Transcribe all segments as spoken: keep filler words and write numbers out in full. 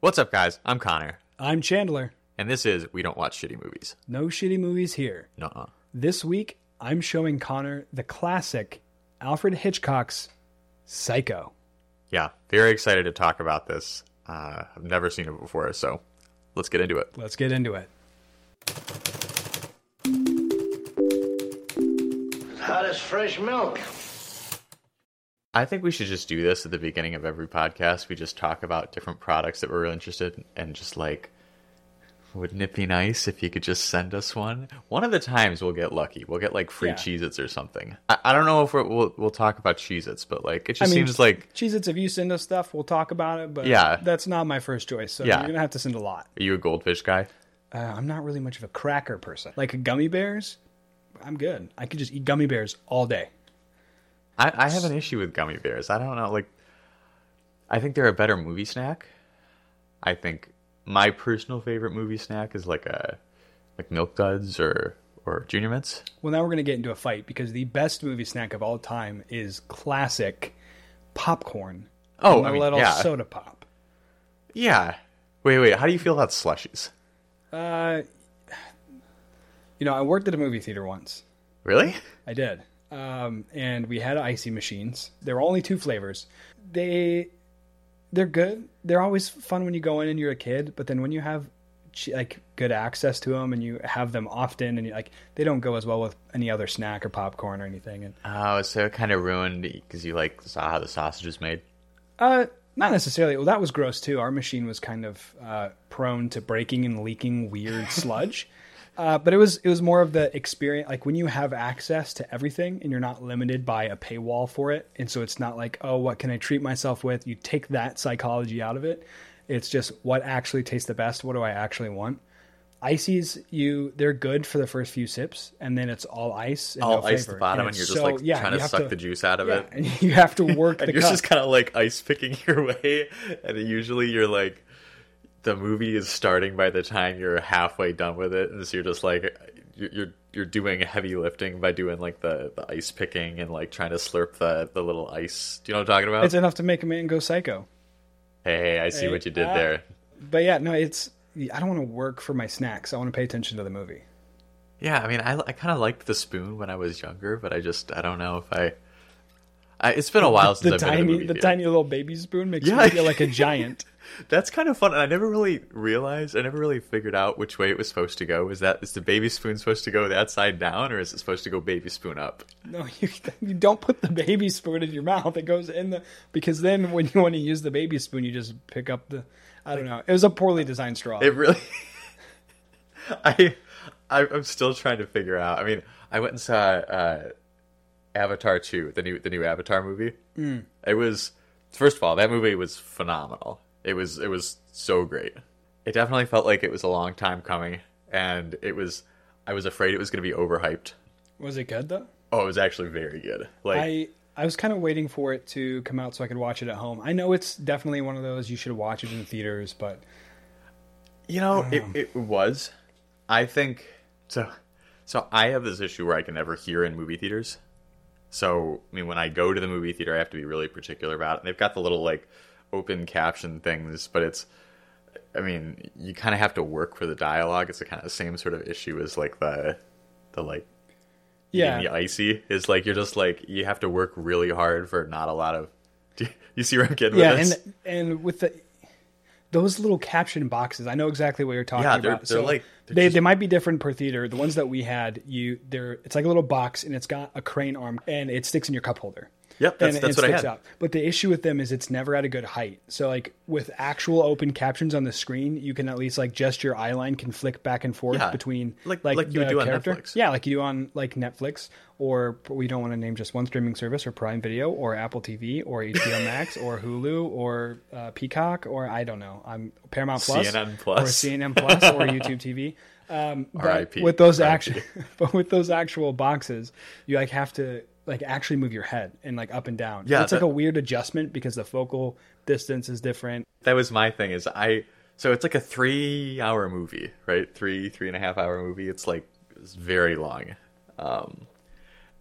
What's up, guys? I'm Connor. I'm Chandler. And this is We Don't Watch Shitty Movies. No shitty movies here. Nuh-uh. This week, I'm showing Connor the classic Alfred Hitchcock's Psycho. Yeah, very excited to talk about this. Uh, I've never seen it before, so let's get into it. Let's get into it. Hot as fresh milk. I think we should just do this at the beginning of every podcast. We just talk about different products that we're really interested in and just like, wouldn't it be nice if you could just send us one? One of the times we'll get lucky. We'll get like free yeah. Cheez-Its or something. I, I don't know if we're, we'll we'll talk about Cheez-Its, but like it just I mean, seems like... Cheez-Its, if you send us stuff, we'll talk about it, but yeah. that's not my first choice. So yeah. you're going to have to send a lot. Are you a goldfish guy? Uh, I'm not really much of a cracker person. Like gummy bears, I'm good. I could just eat gummy bears all day. I, I have an issue with gummy bears. I don't know. Like, I think they're a better movie snack. I think my personal favorite movie snack is like a like Milk Duds or, or Junior Mints. Well, now we're going to get into a fight because the best movie snack of all time is classic popcorn. Oh, and I mean, a little yeah. soda pop. Yeah. Wait, wait. How do you feel about slushies? Uh, you know, I worked at a movie theater once. Really? I did. Um, and we had icy machines. There were only two flavors. They, they're good. They're always fun when you go in and you're a kid, but then when you have like good access to them and you have them often and you like, they don't go as well with any other snack or popcorn or anything. And, oh, so it kind of ruined because you like saw how the sausage was made. Uh, not necessarily. Well, that was gross too. Our machine was kind of, uh, prone to breaking and leaking weird sludge. Uh, but it was it was more of the experience, like when you have access to everything and you're not limited by a paywall for it. And so it's not like, oh, what can I treat myself with? You take that psychology out of it. It's just what actually tastes the best. What do I actually want? Ices, you they're good for the first few sips, and then it's all ice. And all no ice flavor. The bottom, and, and you're just so, like yeah, trying to suck to, the juice out of yeah, it. And you have to work. and the you're cup. Just kind of like ice picking your way, and usually you're like. The movie is starting by the time you're halfway done with it, and so you're just like you're you're doing heavy lifting by doing like the, the ice picking and like trying to slurp the, the little ice. Do you know what I'm talking about? It's enough to make a man go psycho. Hey, hey I see hey, what you did uh, there. But yeah, no, it's I don't want to work for my snacks. I want to pay attention to the movie. Yeah, I mean, I I kind of liked the spoon when I was younger, but I just I don't know if I. I it's been a while the, since the I've tiny, been to the movie theater. The tiny little baby spoon makes yeah. me feel like a giant. That's kind of fun, and I never really realized, I never really figured out which way it was supposed to go. Is that is the baby spoon supposed to go that side down, or is it supposed to go baby spoon up? No, you, you don't put the baby spoon in your mouth. It goes in the, because then when you want to use the baby spoon, you just pick up the, I don't know. It was a poorly designed straw. It really, I, I, I'm still trying to figure out. I mean, I went and saw uh, Avatar two, the new, the new Avatar movie. Mm. It was, first of all, that movie was phenomenal. It was it was so great. It definitely felt like it was a long time coming, and it was. I was afraid it was going to be overhyped. Was it good though? Oh, it was actually very good. Like I, I was kind of waiting for it to come out so I could watch it at home. I know it's definitely one of those you should watch it in theaters, but you know, know. It, it was. I think so. So I have this issue where I can never hear in movie theaters. So I mean, when I go to the movie theater, I have to be really particular about it. And they've got the little like. Open caption things, but it's I mean you kind of have to work for the dialogue. It's the kind of same sort of issue as like the the like yeah the icy is like you're just like you have to work really hard for not a lot of do you, you see where I'm getting yeah with this? and and with the those little caption boxes I know exactly what you're talking yeah, they're, about they're so like they're they just... they might be different per theater. The ones that we had you they're it's like a little box and it's got a crane arm and it sticks in your cup holder. Yep, that's, and, that's and what I had. Out. But the issue with them is it's never at a good height. So, like, with actual open captions on the screen, you can at least, like, just your eye line can flick back and forth yeah. between, like, like, like you the do character. On Netflix. Yeah, like you do on, like, Netflix or we don't want to name just one streaming service or Prime Video or Apple T V or H B O Max or Hulu or uh, Peacock or, I don't know, I'm Paramount Plus. C N N Plus. Or C N N Plus or YouTube T V. Um, R I P With those actual, but with those actual boxes, you, like, have to... like actually move your head and like up and down. Yeah. It's that, like a weird adjustment because the focal distance is different. That was my thing is I, so it's like a three hour movie, right? Three, three and a half hour movie. It's like, it's very long. Um,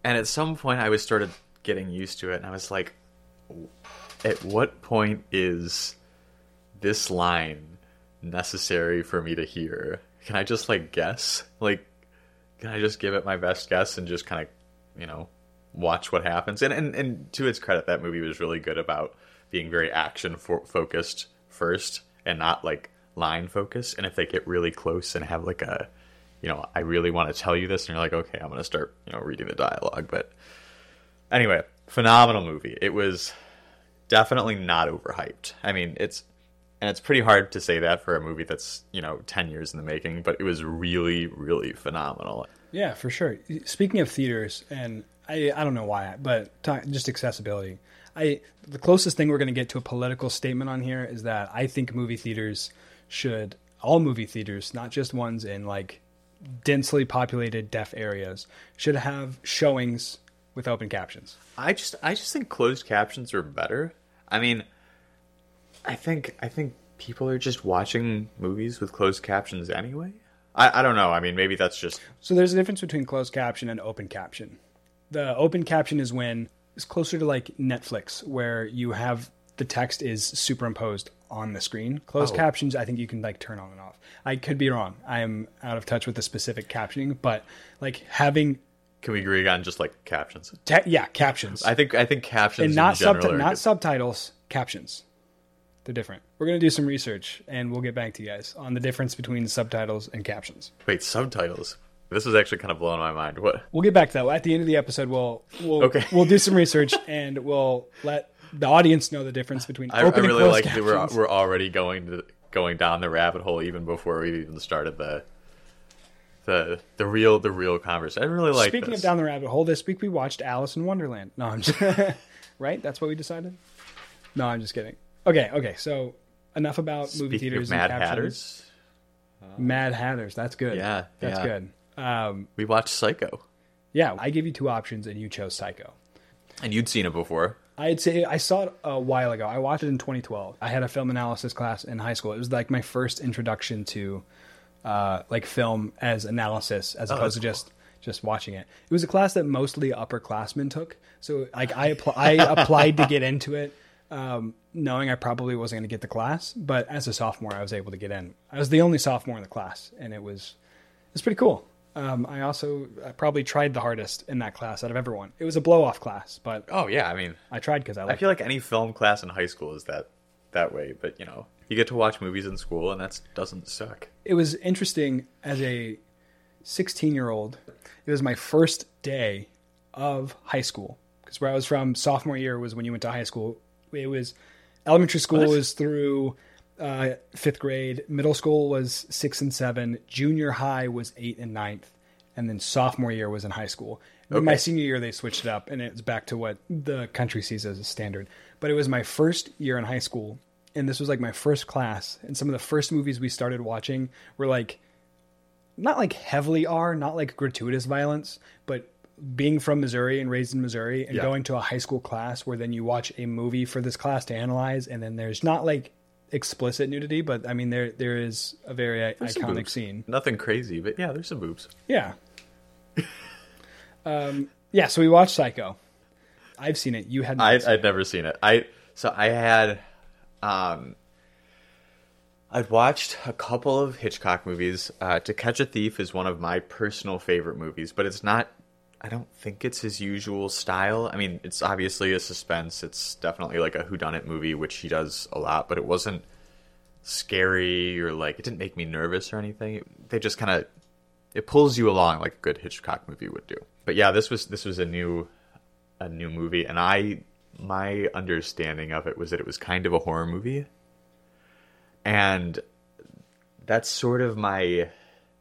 and at some point I was started getting used to it and I was like, at what point is this line necessary for me to hear? Can I just, like, guess? Like, can I just give it my best guess and just kind of, you know, watch what happens? And, and, and to its credit, that movie was really good about being very action-focused first and not, like, line-focused. And if they get really close and have, like, a, you know, I really want to tell you this, and you're like, okay, I'm going to start, you know, reading the dialogue. But anyway, phenomenal movie. It was definitely not overhyped. I mean, it's... And it's pretty hard to say that for a movie that's, you know, ten years in the making, but it was really, really phenomenal. Yeah, for sure. Speaking of theaters, and I, I don't know why, but just accessibility. I the closest thing we're going to get to a political statement on here is that I think movie theaters should, all movie theaters, not just ones in, like, densely populated deaf areas, should have showings with open captions. I just, I just think closed captions are better. I mean... I think I think people are just watching movies with closed captions anyway. I, I don't know. I mean, maybe that's just... So there's a difference between closed caption and open caption. The open caption is when it's closer to, like, Netflix, where you have the text is superimposed on the screen. Closed oh. captions, I think you can, like, turn on and off. I could be wrong. I am out of touch with the specific captioning, but, like, having... Can we agree on just, like, captions? Te- yeah, captions. I think I think captions and not in general subti- are not good. Subtitles, captions. They're different. We're going to do some research, and we'll get back to you guys on the difference between subtitles and captions. Wait, subtitles? This is actually kind of blowing my mind. What? We'll get back to that. At the end of the episode, we'll we'll, okay. we'll do some research, and we'll let the audience know the difference between open I, I and really closed captions. I really like that we're, we're already going to, going down the rabbit hole even before we even started the the the real the real conversation. I really like Speaking this. of down the rabbit hole, this week we watched Alice in Wonderland. No, I'm just right? That's what we decided? No, I'm just kidding. Okay, okay, so enough about Speaking movie theaters and captions. Mad Hatters. Mad Hatters, that's good. Yeah, that's yeah. good. Um, we watched Psycho. Yeah, I gave you two options, and you chose Psycho. And you'd seen it before. I'd say I saw it a while ago. I watched it in twenty twelve. I had a film analysis class in high school. It was like my first introduction to uh, like film as analysis, as oh, opposed to cool. just... just watching it. It was a class that mostly upperclassmen took. So like I apl- I applied to get into it. Um, knowing I probably wasn't going to get the class, but as a sophomore, I was able to get in. I was the only sophomore in the class, and it was it's pretty cool. Um, I also I probably tried the hardest in that class out of everyone. It was a blow-off class, but oh yeah, I mean, I tried because I. I feel it. like any film class in high school is that that way, but you know, you get to watch movies in school, and that doesn't suck. It was interesting as a sixteen-year-old. It was my first day of high school because where I was from, sophomore year was when you went to high school. It was elementary school what? was through uh, fifth grade. Middle school was sixth and seven. Junior high was eight and ninth. And then sophomore year was in high school. Okay. My senior year, they switched it up and it's back to what the country sees as a standard. But it was my first year in high school. And this was like my first class. And some of the first movies we started watching were like, not like heavily R, not like gratuitous violence, but being from Missouri and raised in Missouri and yeah. going to a high school class where then you watch a movie for this class to analyze. And then there's not like explicit nudity, but I mean, there, there is a very there's iconic scene. Nothing crazy, but yeah, there's some boobs. Yeah. um, yeah. So we watched Psycho. I've seen it. You hadn't. I, seen I'd it. never seen it. I, so I had, um, I'd watched a couple of Hitchcock movies. Uh, To Catch a Thief is one of my personal favorite movies, but it's not, I don't think it's his usual style. I mean, it's obviously a suspense. It's definitely like a whodunit movie, which he does a lot, but it wasn't scary or like, it didn't make me nervous or anything. It, they just kind of, it pulls you along like a good Hitchcock movie would do. But yeah, this was, this was a new, a new movie. And I, my understanding of it was that it was kind of a horror movie. And that's sort of my,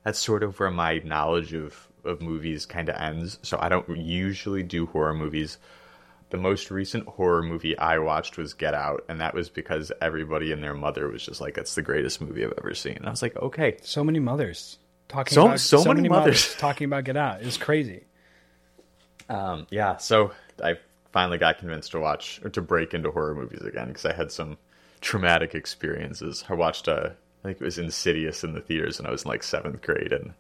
that's sort of where my knowledge of, of movies kind of ends. So I don't usually do horror movies. The most recent horror movie I watched was Get Out, and that was because everybody and their mother was just like, that's the greatest movie I've ever seen. And I was like, okay. So many mothers talking so, about so, so many, many mothers. mothers talking about Get Out. It was crazy. Um, yeah, so I finally got convinced to watch or to break into horror movies again because I had some traumatic experiences. I watched a I think it was Insidious in the theaters, and I was in like seventh grade, and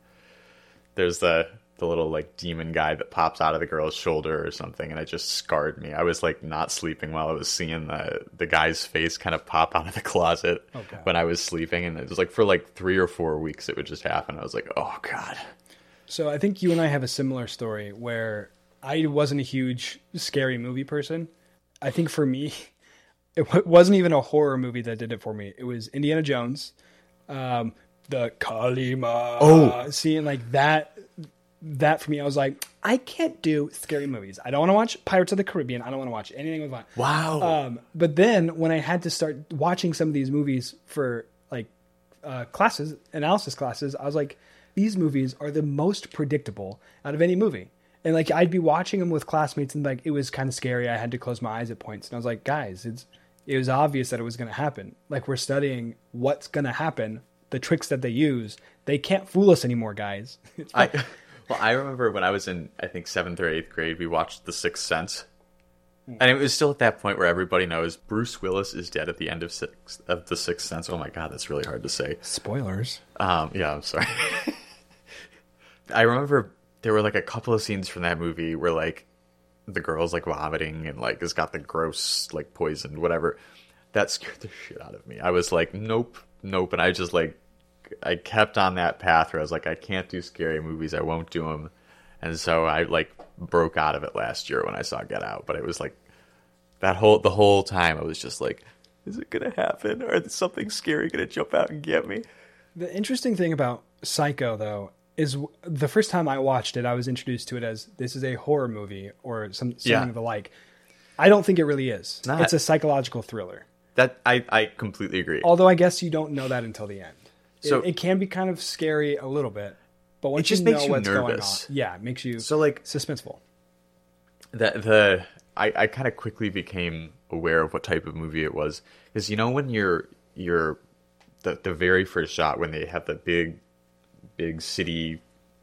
there's the the little like demon guy that pops out of the girl's shoulder or something, and it just scarred me. I was like not sleeping while I was seeing the the guy's face kind of pop out of the closet oh, when I was sleeping, and it was like for like three or four weeks it would just happen. I was like, oh god. So I think you and I have a similar story where I wasn't a huge scary movie person. I think for me, it wasn't even a horror movie that did it for me. It was Indiana Jones, um, the Kalima. Oh, seeing like that. That for me, I was like, I can't do scary movies. I don't want to watch Pirates of the Caribbean. I don't want to watch anything with violence. Wow. Um, but then when I had to start watching some of these movies for like uh, classes, analysis classes, I was like, these movies are the most predictable out of any movie. And like I'd be watching them with classmates, and like it was kind of scary. I had to close my eyes at points, and I was like, guys, it's it was obvious that it was going to happen. Like we're studying what's going to happen, the tricks that they use. They can't fool us anymore, guys. I. Well, I remember when I was in, I think, seventh or eighth grade, we watched The Sixth Sense. And it was still at that point where everybody knows Bruce Willis is dead at the end of six, of The Sixth Sense. Oh, my God, that's really hard to say. Spoilers. Um, yeah, I'm sorry. I remember there were, like, a couple of scenes from that movie where, like, the girl's, like, vomiting and, like, has got the gross, like, poisoned, whatever. That scared the shit out of me. I was like, nope, nope. And I just, like... I kept on that path where I was like, I can't do scary movies. I won't do them. And so I like broke out of it last year when I saw Get Out. But it was like that whole, the whole time I was just like, is it going to happen? Or is something scary going to jump out and get me? The interesting thing about Psycho though, is the first time I watched it, I was introduced to it as this is a horror movie or some, something yeah. of the like. I don't think it really is. Not, it's a psychological thriller. That I, I completely agree. Although I guess you don't know that until the end. So it, it can be kind of scary a little bit, but once it just you makes know you what's nervous. Going on, yeah, it makes you so like suspenseful. That the I, I kind of quickly became aware of what type of movie it was, because you know when you're you're the the very first shot when they have the big big city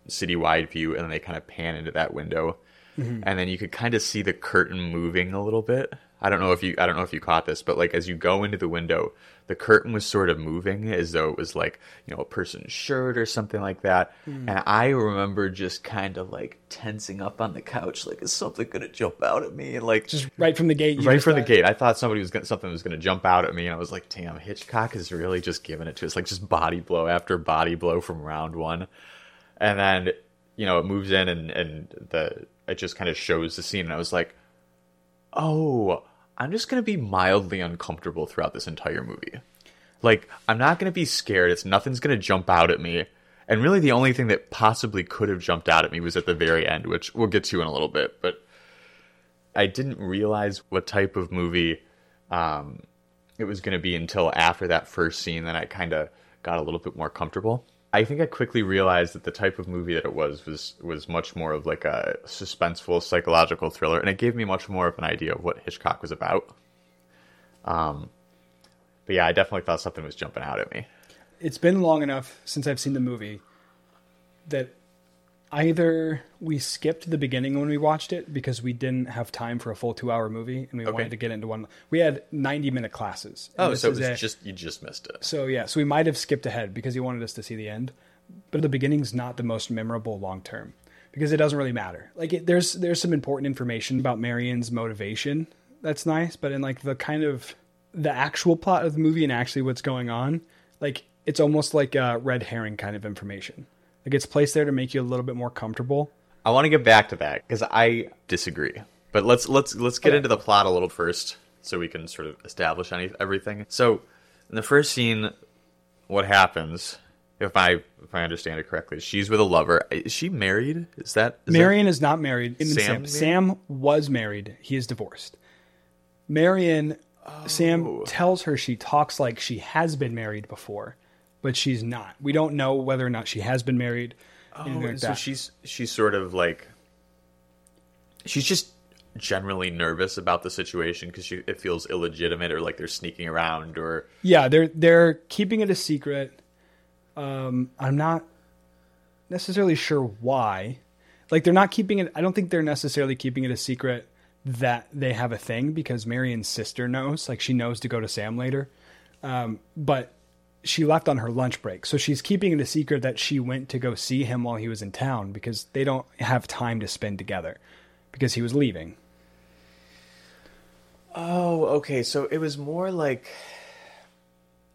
citywide view and then they kind of pan into that window, mm-hmm. and then you could kind of see the curtain moving a little bit. I don't know if you I don't know if you caught this, but like as you go into the window, the curtain was sort of moving as though it was like, you know, a person's shirt or something like that. Mm. And I remember just kind of like tensing up on the couch, like is something going to jump out at me? And like just right from the gate, you right from thought. the gate, I thought somebody was gonna, something was going to jump out at me, and I was like, damn, Hitchcock is really just giving it to us, like just body blow after body blow from round one. And then you know it moves in, and and the it just kind of shows the scene, and I was like, oh. I'm just going to be mildly uncomfortable throughout this entire movie. Like, I'm not going to be scared. It's nothing's going to jump out at me. And really the only thing that possibly could have jumped out at me was at the very end, which we'll get to in a little bit. But I didn't realize what type of movie um, it was going to be until after that first scene. Then I kind of got a little bit more comfortable. I think I quickly realized that the type of movie that it was was was much more of like a suspenseful psychological thriller, and it gave me much more of an idea of what Hitchcock was about. Um, but yeah, I definitely thought something was jumping out at me. It's been long enough since I've seen the movie that either we skipped the beginning when we watched it because we didn't have time for a full two-hour movie, and we okay. wanted to get into one. We had ninety-minute classes. Oh, so it was a, just you just missed it. So, yeah. So we might have skipped ahead because you wanted us to see the end. But the beginning's not the most memorable long-term because it doesn't really matter. Like, it, there's there's some important information about Marion's motivation. That's nice. But in, like, the kind of the actual plot of the movie and actually what's going on, like, it's almost like a red herring kind of information. It gets placed there to make you a little bit more comfortable. I want to get back to that because I disagree. But let's let's let's get okay. into the plot a little first so we can sort of establish any, everything. So in the first scene, what happens, if I if I understand it correctly, she's with a lover. Is she married? Is that is Marion that... is not married. Sam, Sam, Sam was married. He is divorced. Marion, oh. Sam tells her she talks like she has been married before. But she's not. We don't know whether or not she has been married. Oh, and like so that. she's she's sort of like she's just generally nervous about the situation because she it feels illegitimate or like they're sneaking around or yeah they're they're keeping it a secret. Um, I'm not necessarily sure why. Like they're not keeping it. I don't think they're necessarily keeping it a secret that they have a thing because Marion's sister knows. Like she knows to go to Sam later, um, but. she left on her lunch break. So she's keeping it a secret that she went to go see him while he was in town because they don't have time to spend together because he was leaving. Oh, okay. So it was more like,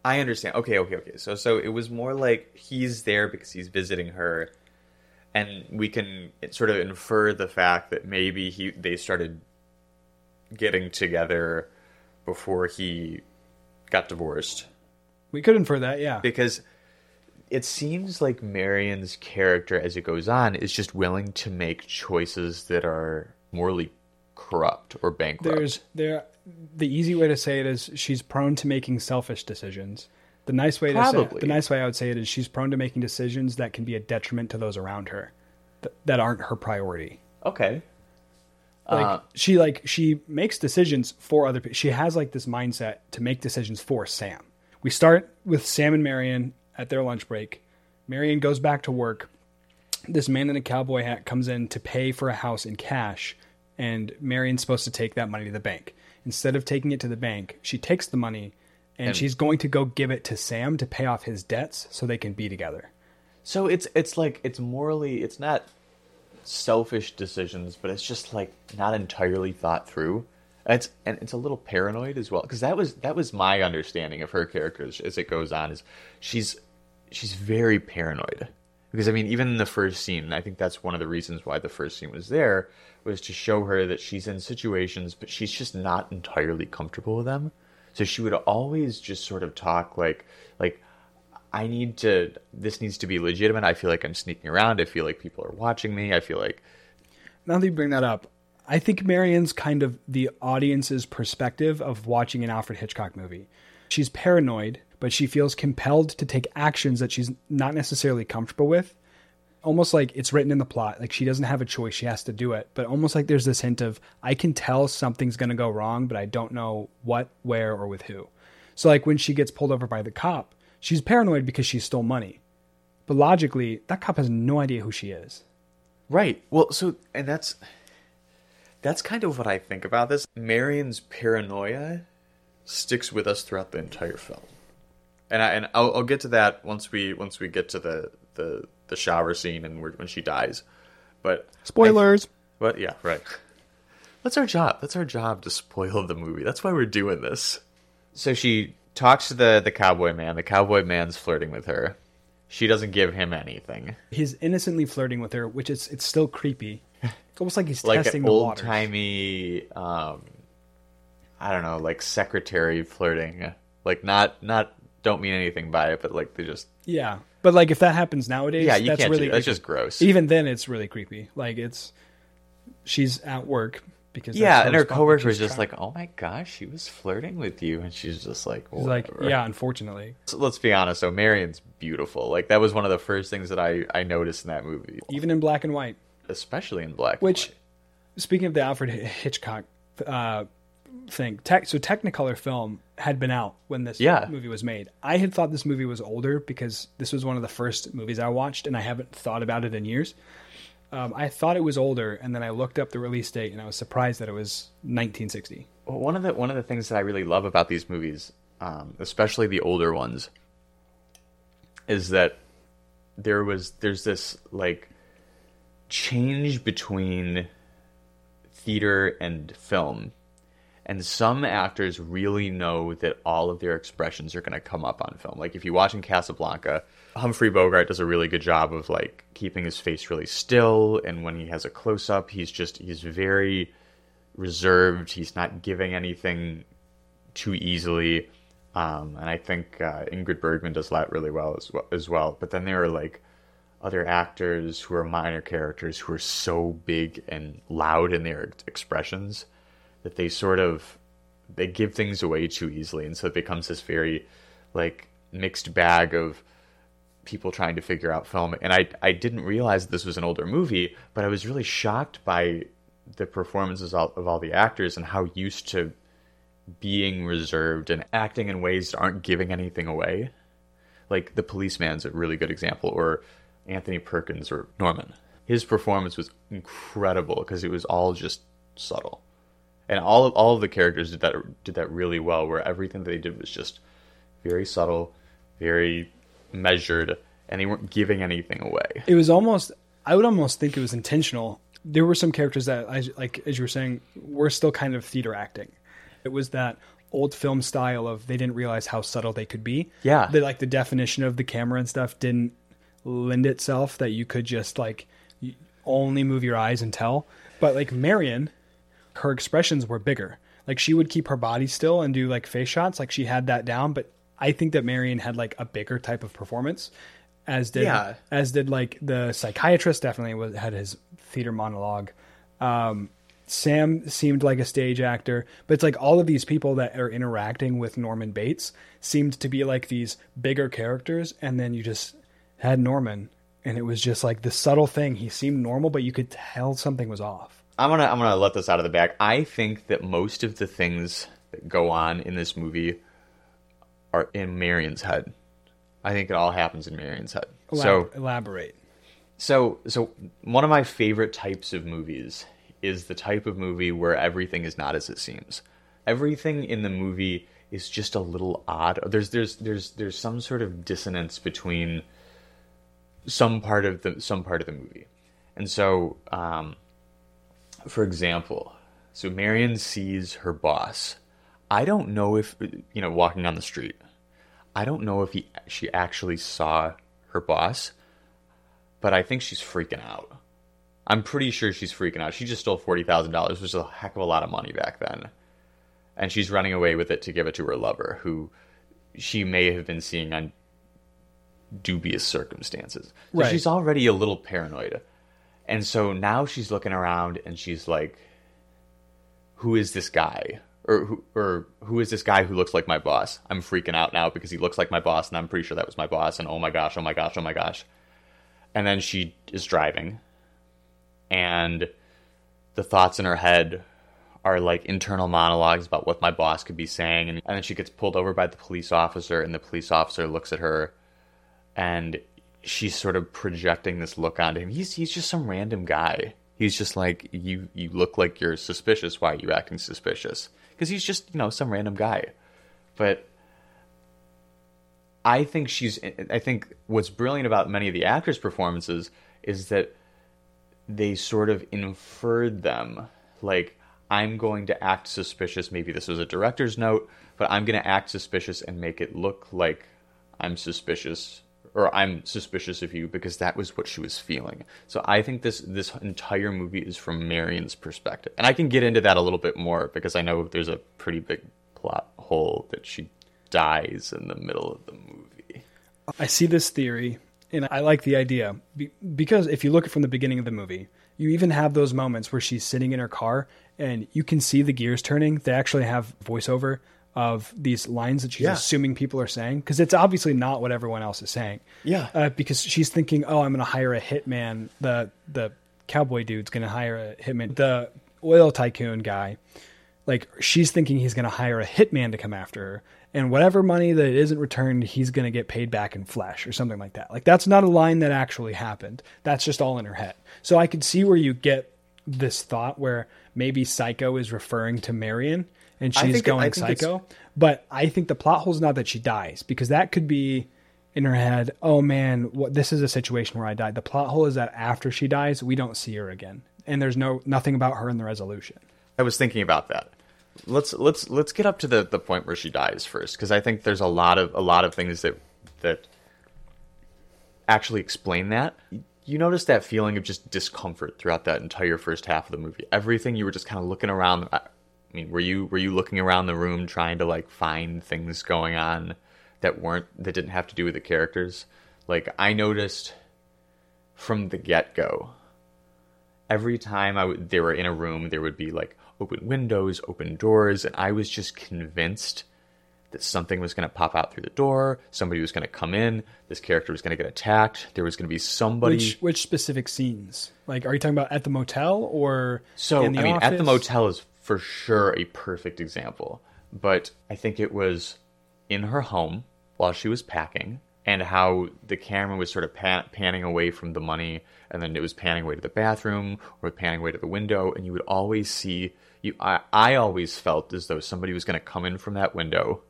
I understand. Okay, okay, okay. So, so it was more like he's there because he's visiting her, and we can sort of infer the fact that maybe he they started getting together before he got divorced. We could infer that, yeah. Because it seems like Marion's character, as it goes on, is just willing to make choices that are morally corrupt or bankrupt. There's there. The easy way to say it is she's prone to making selfish decisions. The nice way Probably. to say, the nice way I would say it is she's prone to making decisions that can be a detriment to those around her, th- that aren't her priority. Okay. Like uh, she like she makes decisions for other people. She has like this mindset to make decisions for Sam. We start with Sam and Marion at their lunch break. Marion goes back to work. This man in a cowboy hat comes in to pay for a house in cash, and Marion's supposed to take that money to the bank. Instead of taking it to the bank, she takes the money, and, and she's going to go give it to Sam to pay off his debts so they can be together. So it's it's like, it's morally, it's not selfish decisions, but it's just like not entirely thought through. It's and it's a little paranoid as well, because that was that was my understanding of her character as it goes on. Is she's she's very paranoid, because I mean, even in the first scene, I think that's one of the reasons why the first scene was there, was to show her that she's in situations, but she's just not entirely comfortable with them. So she would always just sort of talk like like I need to. This needs to be legitimate. I feel like I'm sneaking around. I feel like people are watching me. I feel like. Now that you bring that up, I think Marion's kind of the audience's perspective of watching an Alfred Hitchcock movie. She's paranoid, but she feels compelled to take actions that she's not necessarily comfortable with. Almost like it's written in the plot. Like she doesn't have a choice. She has to do it. But almost like there's this hint of, I can tell something's going to go wrong, but I don't know what, where, or with who. So like when she gets pulled over by the cop, she's paranoid because she stole money. But logically, that cop has no idea who she is. Right. Well, so, and that's... That's kind of what I think about this. Marion's paranoia sticks with us throughout the entire film, and I and I'll, I'll get to that once we once we get to the the, the shower scene and where, when she dies. But spoilers. I, but yeah, right. That's our job. That's our job to spoil the movie. That's why we're doing this. So she talks to the the cowboy man. The cowboy man's flirting with her. She doesn't give him anything. He's innocently flirting with her, which is it's still creepy. It's almost like he's like testing the waters. Like an old-timey, um, I don't know, like secretary flirting. Like not, not, don't mean anything by it, but like they just... Yeah, but like if that happens nowadays, yeah, you that's can't really... Yeah, that's just gross. Even then it's really creepy. Like it's, she's at work because... Yeah, and her coworker was just like, oh my gosh, she was flirting with you. And she's just like, whatever. She's like, yeah, unfortunately. So let's be honest though, Marion's beautiful. Like that was one of the first things that I, I noticed in that movie. Even in black and white. Especially in black. Which, speaking of the Alfred Hitchcock uh, thing, tech, so Technicolor film had been out when this yeah. movie was made. I had thought this movie was older because this was one of the first movies I watched, and I haven't thought about it in years. Um, I thought it was older, and then I looked up the release date, and I was surprised that it was nineteen sixty. Well, one of the one of the things that I really love about these movies, um, especially the older ones, is that there was there's this like. change between theater and film, and some actors really know that all of their expressions are going to come up on film. Like if you watch in Casablanca, Humphrey Bogart does a really good job of like keeping his face really still, and when he has a close-up, he's just he's very reserved. He's not giving anything too easily, um and I think uh, Ingrid Bergman does that really well as well as well. But then there are like other actors who are minor characters who are so big and loud in their expressions that they sort of they give things away too easily, and so it becomes this very like mixed bag of people trying to figure out film. And I I didn't realize this was an older movie, but I was really shocked by the performances of all the actors and how used to being reserved and acting in ways that aren't giving anything away. Like The Policeman's a really good example, or Anthony Perkins or Norman. His performance was incredible because it was all just subtle, and all of all of the characters did that did that really well, where everything they did was just very subtle, very measured, and they weren't giving anything away. It was almost, I would almost think it was intentional. There were some characters that, I, like as you were saying, were still kind of theater acting. It was that old film style of they didn't realize how subtle they could be. Yeah. They, like the definition of the camera and stuff didn't lend itself that you could just like only move your eyes and tell. But like Marion, her expressions were bigger. Like she would keep her body still and do like face shots. Like she had that down. But I think that Marion had like a bigger type of performance. As did, yeah. as did like the psychiatrist definitely was, had his theater monologue. Um, Sam seemed like a stage actor, but it's like all of these people that are interacting with Norman Bates seemed to be like these bigger characters. And then you just had Norman and it was just like the subtle thing. He seemed normal, but you could tell something was off. I'm going to, I'm going to let this out of the bag. I think that most of the things that go on in this movie are in Marion's head. I think it all happens in Marion's head. Elab- so elaborate. So, so one of my favorite types of movies is the type of movie where everything is not as it seems. Everything in the movie is just a little odd. There's, there's, there's, there's some sort of dissonance between some part of the, some part of the movie. And so, um, for example, so Marion sees her boss. I don't know if, you know, walking on the street. I don't know if he, she actually saw her boss, but I think she's freaking out. I'm pretty sure she's freaking out. She just stole forty thousand dollars, which is a heck of a lot of money back then. And she's running away with it to give it to her lover, who she may have been seeing on dubious circumstances. So right. She's already a little paranoid. And so now she's looking around and she's like, who is this guy? Or who, or who is this guy who looks like my boss? I'm freaking out now because he looks like my boss, and I'm pretty sure that was my boss. And oh my gosh, oh my gosh, oh my gosh. And then she is driving, and the thoughts in her head are like internal monologues about what my boss could be saying. And, and then she gets pulled over by the police officer, and the police officer looks at her, and she's sort of projecting this look onto him. He's he's just some random guy. He's just like, you, you look like you're suspicious. Why are you acting suspicious? Because he's just, you know, some random guy. But I think she's, I think what's brilliant about many of the actors' performances is that they sort of inferred them. Like, I'm going to act suspicious. Maybe this was a director's note, but I'm going to act suspicious and make it look like I'm suspicious, or I'm suspicious of you, because that was what she was feeling. So I think this this entire movie is from Marion's perspective. And I can get into that a little bit more because I know there's a pretty big plot hole that she dies in the middle of the movie. I see this theory, and I like the idea. Because if you look at from the beginning of the movie, you even have those moments where she's sitting in her car and you can see the gears turning. They actually have voiceover of these lines that she's yeah. assuming people are saying, because it's obviously not what everyone else is saying. Yeah. Uh, because she's thinking, oh, I'm going to hire a hitman. The the cowboy dude's going to hire a hitman. The oil tycoon guy. Like, she's thinking he's going to hire a hitman to come after her. And whatever money that isn't returned, he's going to get paid back in flesh or something like that. Like, that's not a line that actually happened. That's just all in her head. So I could see where you get this thought where maybe Psycho is referring to Marion. And she's going psycho. But I think the plot hole is not that she dies, because that could be in her head. Oh man, what, this is a situation where I died. The plot hole is that after she dies, we don't see her again. And there's no, nothing about her in the resolution. I was thinking about that. Let's, let's, let's get up to the, the point where she dies first. Cause I think there's a lot of, a lot of things that, that actually explain that. You notice that feeling of just discomfort throughout that entire first half of the movie. Everything, you were just kind of looking around. I, I mean, were you were you looking around the room trying to like find things going on that weren't that didn't have to do with the characters? Like, I noticed from the get-go, every time I w- they were in a room, there would be like open windows, open doors, and I was just convinced that something was going to pop out through the door, somebody was going to come in, this character was going to get attacked, there was going to be somebody... Which, which specific scenes? Like, are you talking about at the motel or so, in the I mean, office? At the motel is for sure a perfect example, but I think it was in her home while she was packing, and how the camera was sort of pan- panning away from the money, and then it was panning away to the bathroom or panning away to the window, and you would always see you I, I always felt as though somebody was going to come in from that window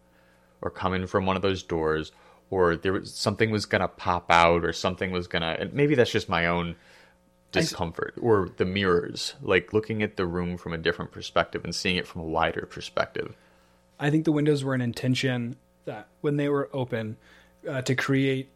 or come in from one of those doors or there was something was going to pop out, or something was going to, and maybe that's just my own discomfort, I, or the mirrors, like looking at the room from a different perspective and seeing it from a wider perspective. I think the windows were an intention that when they were open uh, to create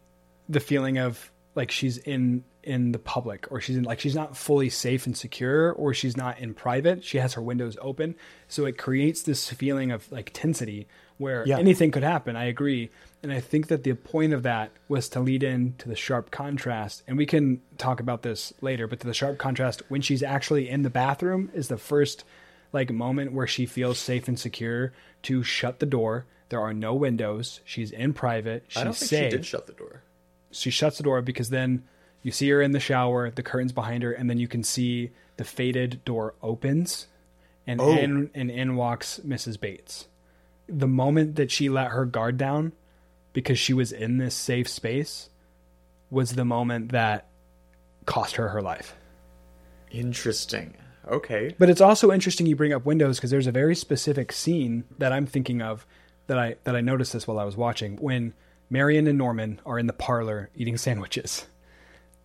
the feeling of like she's in, in the public, or she's in, like, she's not fully safe and secure, or she's not in private. She has her windows open. So it creates this feeling of like tensity where yeah. anything could happen. I agree. And I think that the point of that was to lead in to the sharp contrast. And we can talk about this later, but to the sharp contrast when she's actually in the bathroom is the first like moment where she feels safe and secure to shut the door. There are no windows. She's in private. She's I don't think safe. She did shut the door. She shuts the door because then you see her in the shower, the curtains behind her, and then you can see the faded door opens, and oh. in and in walks Missus Bates. The moment that she let her guard down because she was in this safe space was the moment that cost her her life. Interesting. Okay. But it's also interesting you bring up windows because there's a very specific scene that I'm thinking of that I that I noticed this while I was watching when Marion and Norman are in the parlor eating sandwiches.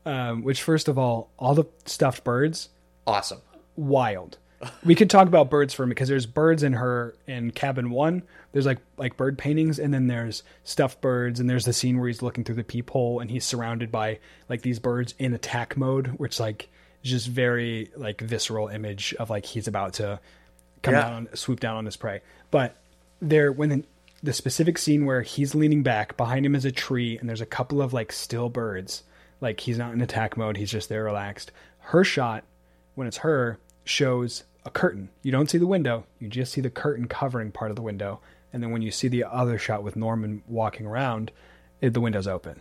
Um, which, first of all, all the stuffed birds. Awesome. Wild. We could talk about birds for a minute because there's birds in her in cabin one. There's like, like bird paintings, and then there's stuffed birds, and there's the scene where he's looking through the peephole and he's surrounded by like these birds in attack mode, which like just very like visceral image of like he's about to come yeah. down, swoop down on his prey. But there, when the, the specific scene where he's leaning back, behind him is a tree, and there's a couple of like still birds. Like he's not in attack mode. He's just there relaxed. Her shot, when it's her, shows a curtain. You don't see the window. You just see the curtain covering part of the window. And then when you see the other shot with Norman walking around, it, the window's open.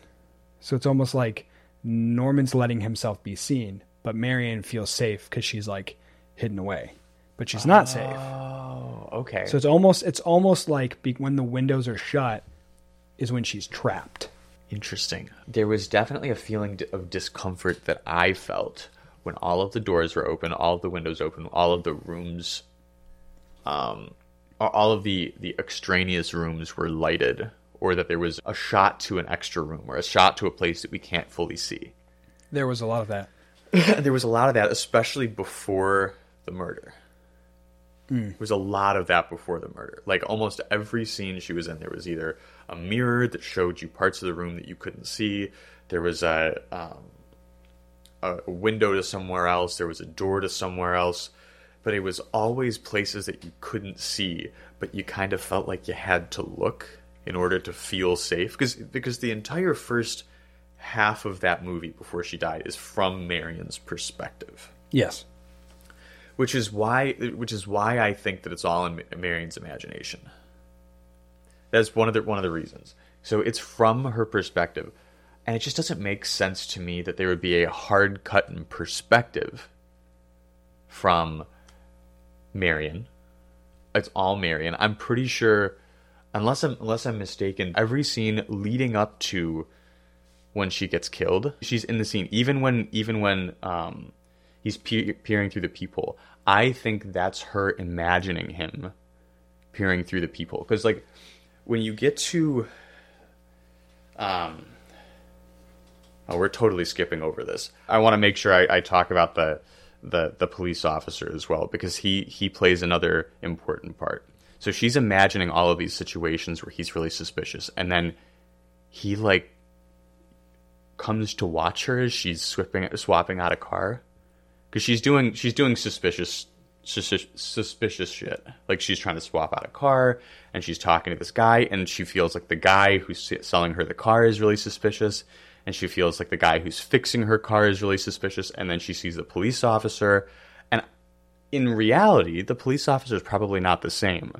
So it's almost like Norman's letting himself be seen, but Marion feels safe because she's like hidden away, but she's not oh, safe. Oh, okay. So it's almost, it's almost like be, when the windows are shut is when she's trapped. Interesting. There was definitely a feeling of discomfort that I felt when all of the doors were open, all of the windows open, all of the rooms, um, all of the, the extraneous rooms were lighted, or that there was a shot to an extra room or a shot to a place that we can't fully see. There was a lot of that. There was a lot of that, especially before the murder. Mm. There was a lot of that before the murder. Like almost every scene she was in, there was either a mirror that showed you parts of the room that you couldn't see. There was a, um, a window to somewhere else. There was a door to somewhere else. But it was always places that you couldn't see, but you kind of felt like you had to look in order to feel safe. Because because the entire first half of that movie before she died is from Marion's perspective. Yes. Which is why, which is why I think that it's all in Marion's imagination. That's one of the one of the reasons. So it's from her perspective, and it just doesn't make sense to me that there would be a hard cut in perspective from Marion. It's all Marion. I'm pretty sure, unless I'm unless I'm mistaken, every scene leading up to when she gets killed, she's in the scene. Even when even when um. He's pe- peering through the peephole. I think that's her imagining him peering through the peephole. Because, like, when you get to... um, oh, we're totally skipping over this. I want to make sure I, I talk about the, the the police officer as well, because he, he plays another important part. So she's imagining all of these situations where he's really suspicious. And then he, like, comes to watch her as she's swapping, swapping out a car. Because she's doing she's doing suspicious sus- suspicious shit. Like she's trying to swap out a car, and she's talking to this guy, and she feels like the guy who's selling her the car is really suspicious, and she feels like the guy who's fixing her car is really suspicious, and then she sees the police officer, and in reality, the police officer is probably not the same,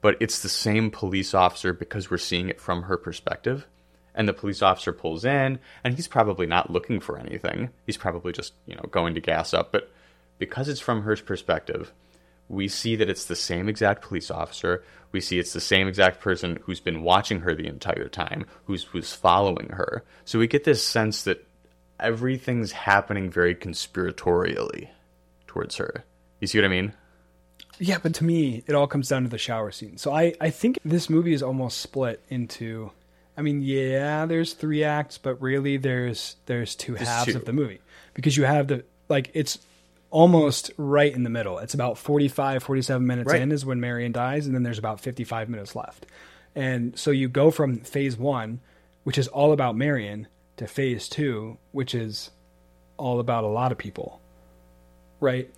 but it's the same police officer because we're seeing it from her perspective. And the police officer pulls in, and he's probably not looking for anything. He's probably just, you know, going to gas up. But because it's from her perspective, we see that it's the same exact police officer. We see it's the same exact person who's been watching her the entire time, who's who's following her. So we get this sense that everything's happening very conspiratorially towards her. You see what I mean? Yeah, but to me, it all comes down to the shower scene. So I, I think this movie is almost split into... I mean, yeah, there's three acts, but really there's there's two there's halves two. of the movie, because you have the, like, it's almost right in the middle. It's about forty-five, forty-seven minutes right. in is when Marion dies, and then there's about fifty-five minutes left. And so you go from phase one, which is all about Marion, to phase two, which is all about a lot of people, right?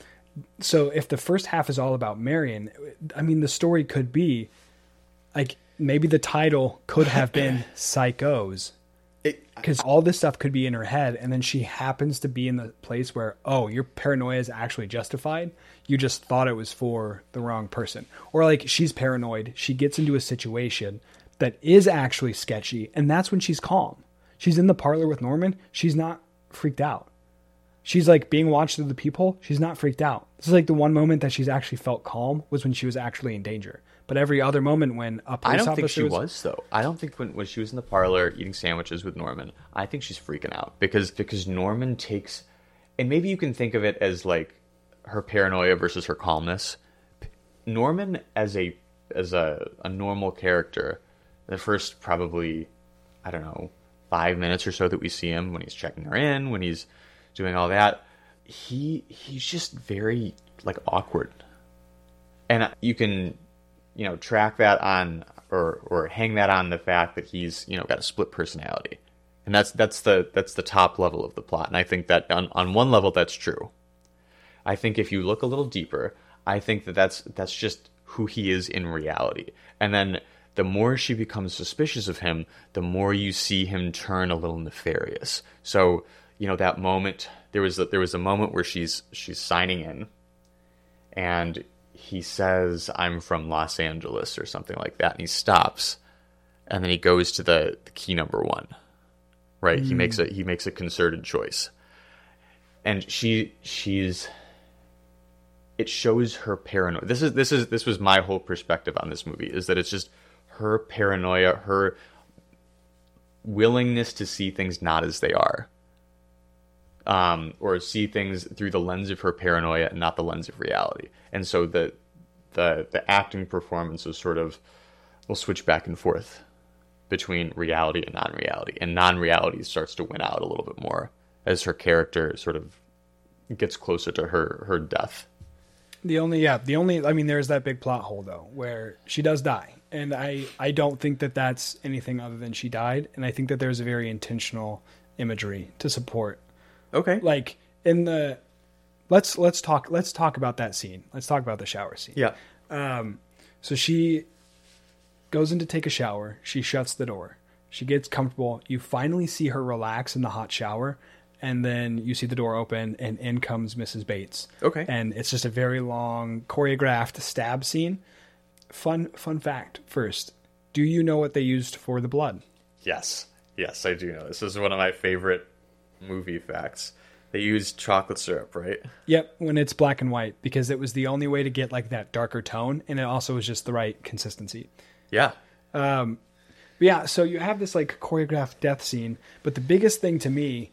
So if the first half is all about Marion, I mean, the story could be, like, maybe the title could have been Psychos, because all this stuff could be in her head, and then she happens to be in the place where, oh, your paranoia is actually justified. You just thought it was for the wrong person. Or, like, she's paranoid. She gets into a situation that is actually sketchy, and that's when she's calm. She's in the parlor with Norman. She's not freaked out. She's, like, being watched through the peephole. She's not freaked out. This is, like, the one moment that she's actually felt calm was when she was actually in danger. But every other moment when a police officer... I don't think she was, was, though. I don't think when, when she was in the parlor eating sandwiches with Norman, I think she's freaking out. Because because Norman takes... And maybe you can think of it as, like, her paranoia versus her calmness. Norman, as a as a, a normal character, the first probably, I don't know, five minutes or so that we see him, when he's checking her in, when he's doing all that, he he's just very, like, awkward. And you can... you know, track that on or or hang that on the fact that he's, you know, got a split personality. And that's that's the that's the top level of the plot. And I think that on, on one level, that's true. I think if you look a little deeper, I think that that's that's just who he is in reality. And then the more she becomes suspicious of him, the more you see him turn a little nefarious. So, you know, that moment, there was a, there was a moment where she's she's signing in, and he says, I'm from Los Angeles or something like that. And he stops, and then he goes to the, the key number one, right? Mm. He makes a, he makes a concerted choice, and she, she's, it shows her paranoia. This is, this is, this was my whole perspective on this movie, is that it's just her paranoia, her willingness to see things not as they are, Um, or see things through the lens of her paranoia and not the lens of reality. And so the the the acting performance is sort of, will switch back and forth between reality and non-reality. And non-reality starts to win out a little bit more as her character sort of gets closer to her, her death. The only, yeah, the only, I mean, there's that big plot hole, though, where she does die. And I, I don't think that that's anything other than she died. And I think that there's a very intentional imagery to support. Okay. Like in the, let's, let's talk, let's talk about that scene. Let's talk about the shower scene. Yeah. Um, so she goes in to take a shower. She shuts the door. She gets comfortable. You finally see her relax in the hot shower, and then you see the door open, and in comes Missus Bates. Okay. And it's just a very long choreographed stab scene. Fun, fun fact first. Do you know what they used for the blood? Yes. Yes, I do know. This is one of my favorite movie facts. They used chocolate syrup, right? Yep, when it's black and white, because it was the only way to get, like, that darker tone, and it also was just the right consistency. Yeah. Um but yeah, so you have this, like, choreographed death scene, but the biggest thing to me,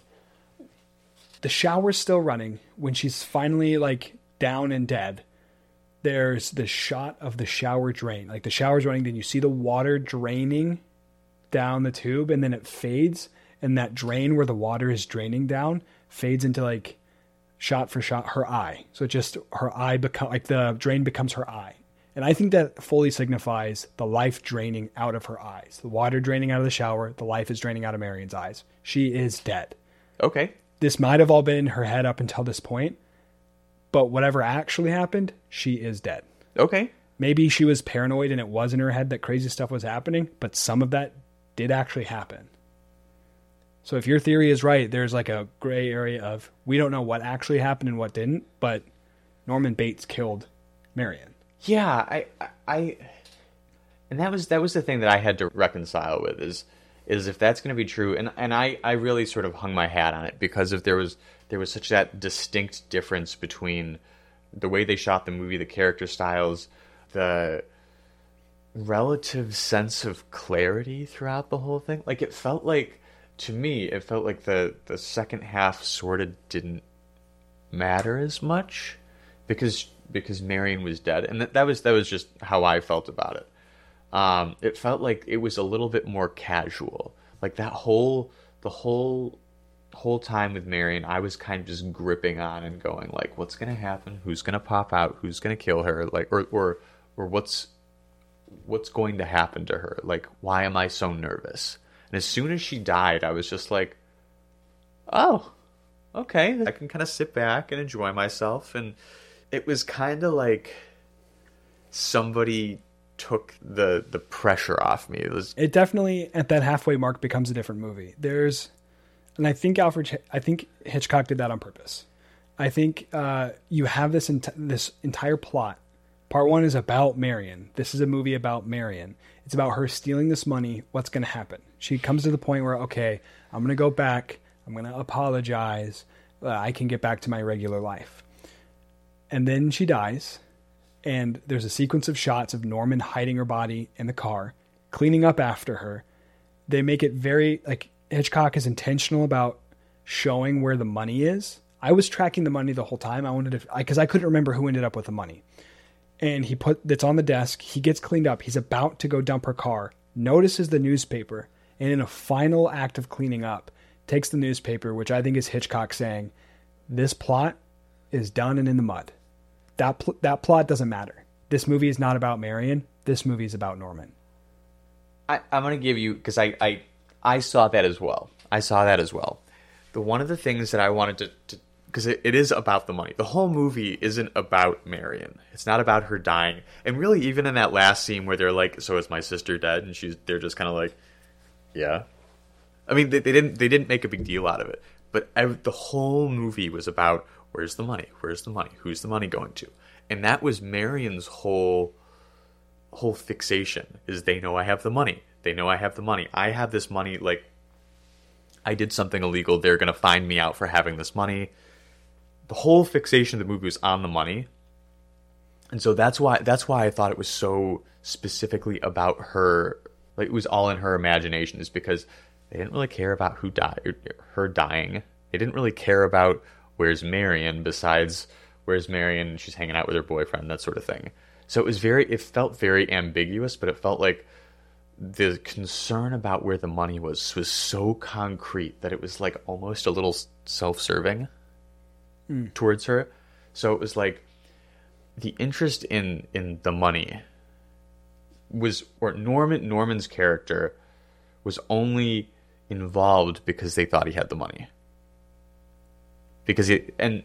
the shower's still running when she's finally, like, down and dead. There's the shot of the shower drain. Like, the shower's running, then you see the water draining down the tube, and then it fades. And that drain where the water is draining down fades into, like, shot for shot, her eye. So it just, her eye become like the drain becomes her eye. And I think that fully signifies the life draining out of her eyes. The water draining out of the shower. The life is draining out of Marion's eyes. She is dead. Okay. This might have all been in her head up until this point, but whatever actually happened, she is dead. Okay. Maybe she was paranoid and it was in her head that crazy stuff was happening, but some of that did actually happen. So if your theory is right, there's, like, a gray area of, we don't know what actually happened and what didn't, but Norman Bates killed Marion. Yeah, I, I, and that was that was the thing that I had to reconcile with is is if that's going to be true, and and I, I really sort of hung my hat on it, because if there was there was such that distinct difference between the way they shot the movie, the character styles, the relative sense of clarity throughout the whole thing. Like, it felt like. To me, it felt like the, the second half sort of didn't matter as much because because Marion was dead, and that, that was that was just how I felt about it. Um, it felt like it was a little bit more casual. Like that whole, the whole, whole time with Marion, I was kind of just gripping on and going like, what's going to happen? Who's going to pop out? Who's going to kill her? Like, or, or, or what's, what's going to happen to her? Like, why am I so nervous? And as soon as she died, I was just like, oh, okay. I can kind of sit back and enjoy myself. And it was kind of like somebody took the the pressure off me. It, was... it definitely, at that halfway mark, becomes a different movie. There's, and I think Alfred, I think Hitchcock did that on purpose. I think uh, you have this ent- this entire plot. Part one is about Marion. This is a movie about Marion. It's about her stealing this money. What's going to happen? She comes to the point where, okay, I'm going to go back. I'm going to apologize. Uh, I can get back to my regular life. And then she dies. And there's a sequence of shots of Norman hiding her body in the car, cleaning up after her. They make it very, like, Hitchcock is intentional about showing where the money is. I was tracking the money the whole time. I wanted to, I, because I couldn't remember who ended up with the money. And he put, that's on the desk. He gets cleaned up. He's about to go dump her car, notices the newspaper, and in a final act of cleaning up, takes the newspaper, which I think is Hitchcock saying, this plot is done and in the mud. That pl- that plot doesn't matter. This movie is not about Marion. This movie is about Norman. I, I'm going to give you, because I, I I saw that as well. I saw that as well. The one of the things that I wanted to, because it, it is about the money. The whole movie isn't about Marion. It's not about her dying. And really, even in that last scene where they're like, "So is my sister dead?" and she's, they're just kind of like, "Yeah." I mean, they, they didn't they didn't make a big deal out of it. But I, the whole movie was about, where's the money? Where's the money? Who's the money going to? And that was Marion's whole whole fixation, is they know I have the money. They know I have the money. I have this money. Like, I did something illegal. They're going to find me out for having this money. The whole fixation of the movie was on the money. And so that's why that's why I thought it was so specifically about her. Like, it was all in her imagination, is because they didn't really care about who died, her dying. They didn't really care about where's Marion, besides where's Marion, she's hanging out with her boyfriend, that sort of thing. So it was very, it felt very ambiguous, but it felt like the concern about where the money was was so concrete that it was like almost a little self-serving mm. towards her. So it was like the interest in, in the money was, or Norman, Norman's character was only involved because they thought he had the money. Because it, and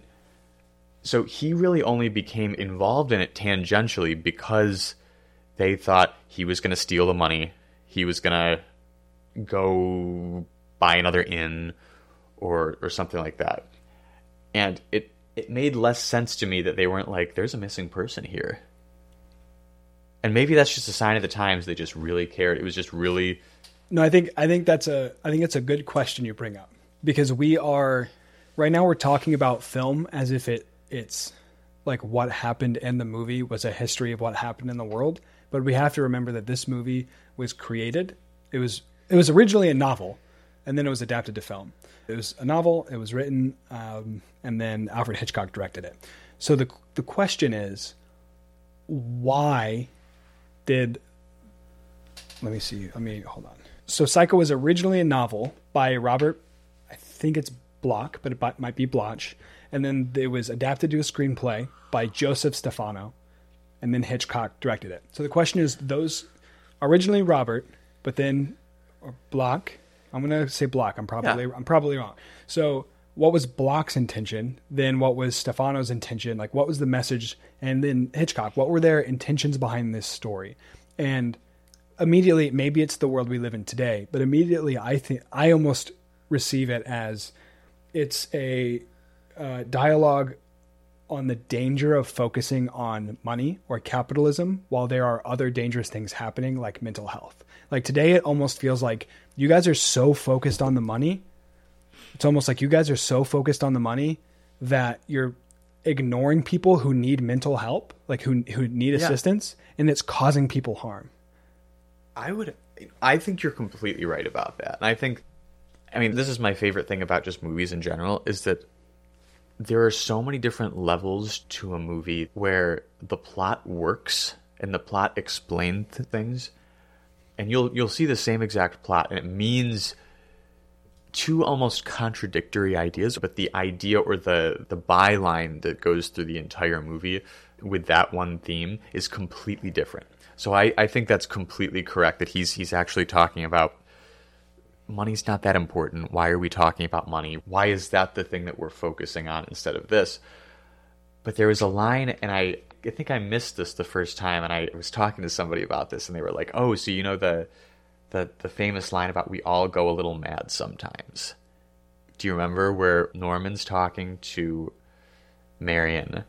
so he really only became involved in it tangentially because they thought he was going to steal the money. He was going to go buy another inn or or something like that. And it, it made less sense to me that they weren't like, there's a missing person here. And maybe that's just a sign of the times. They just really cared. It was just really... No, I think I think that's a I think that's a good question you bring up, because we are... Right now we're talking about film as if it it's like what happened in the movie was a history of what happened in the world. But we have to remember that this movie was created. It was it was originally a novel, and then it was adapted to film. It was a novel. It was written, um, and then Alfred Hitchcock directed it. So the the question is, why did... Let me see. Let me hold on. So Psycho was originally a novel by Robert... I think it's... Bloch, but it might be Bloch, and then it was adapted to a screenplay by Joseph Stefano, and then Hitchcock directed it. So the question is, those originally Robert, but then Bloch. I'm going to say Bloch. I'm probably yeah. I'm probably wrong. So what was Bloch's intention? Then what was Stefano's intention? Like, what was the message? And then Hitchcock. What were their intentions behind this story? And immediately, maybe it's the world we live in today, but immediately I think I almost receive it as it's a uh, dialogue on the danger of focusing on money or capitalism while there are other dangerous things happening, like mental health. Like today, it almost feels like you guys are so focused on the money. It's almost like you guys are so focused on the money that you're ignoring people who need mental help, like who who need yeah. assistance, and it's causing people harm. I would, I think you're completely right about that. And I think... I mean, this is my favorite thing about just movies in general, is that there are so many different levels to a movie where the plot works and the plot explains things, and you'll you'll see the same exact plot, and it means two almost contradictory ideas, but the idea or the the byline that goes through the entire movie with that one theme is completely different. So I, I think that's completely correct, that he's he's actually talking about money's not that important. Why are we talking about money? Why is that the thing that we're focusing on instead of this? But there was a line, and I, I think I missed this the first time, and I was talking to somebody about this, and they were like, oh, so you know the the, the famous line about we all go a little mad sometimes. Do you remember where Norman's talking to Marion,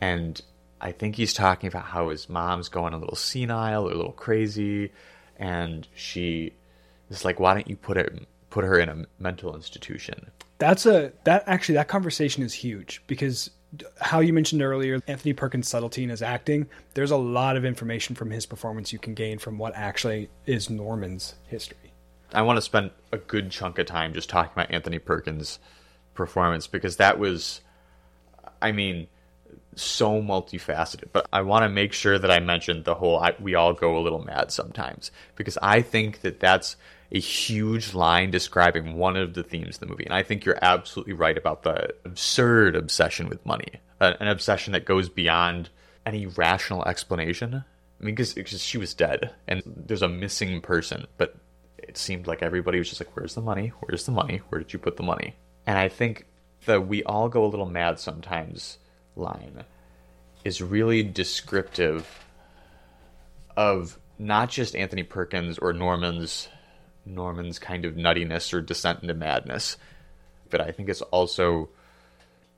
and I think he's talking about how his mom's going a little senile or a little crazy, and she is like, why don't you put it, put her in a mental institution? That's a that actually that conversation is huge, because how you mentioned earlier, Anthony Perkins' subtlety in his acting, there's a lot of information from his performance you can gain from what actually is Norman's history. I want to spend a good chunk of time just talking about Anthony Perkins' performance, because that was, I mean, so multifaceted. But I want to make sure that I mentioned the whole I, we all go a little mad sometimes, because I think that that's a huge line describing one of the themes of the movie. And I think you're absolutely right about the absurd obsession with money, uh, an obsession that goes beyond any rational explanation. I mean, because she was dead and there's a missing person, but it seemed like everybody was just like, where's the money? Where's the money? Where did you put the money? And I think the we all go a little mad sometimes line is really descriptive of not just Anthony Perkins or Norman's Norman's kind of nuttiness or descent into madness, but I think it's also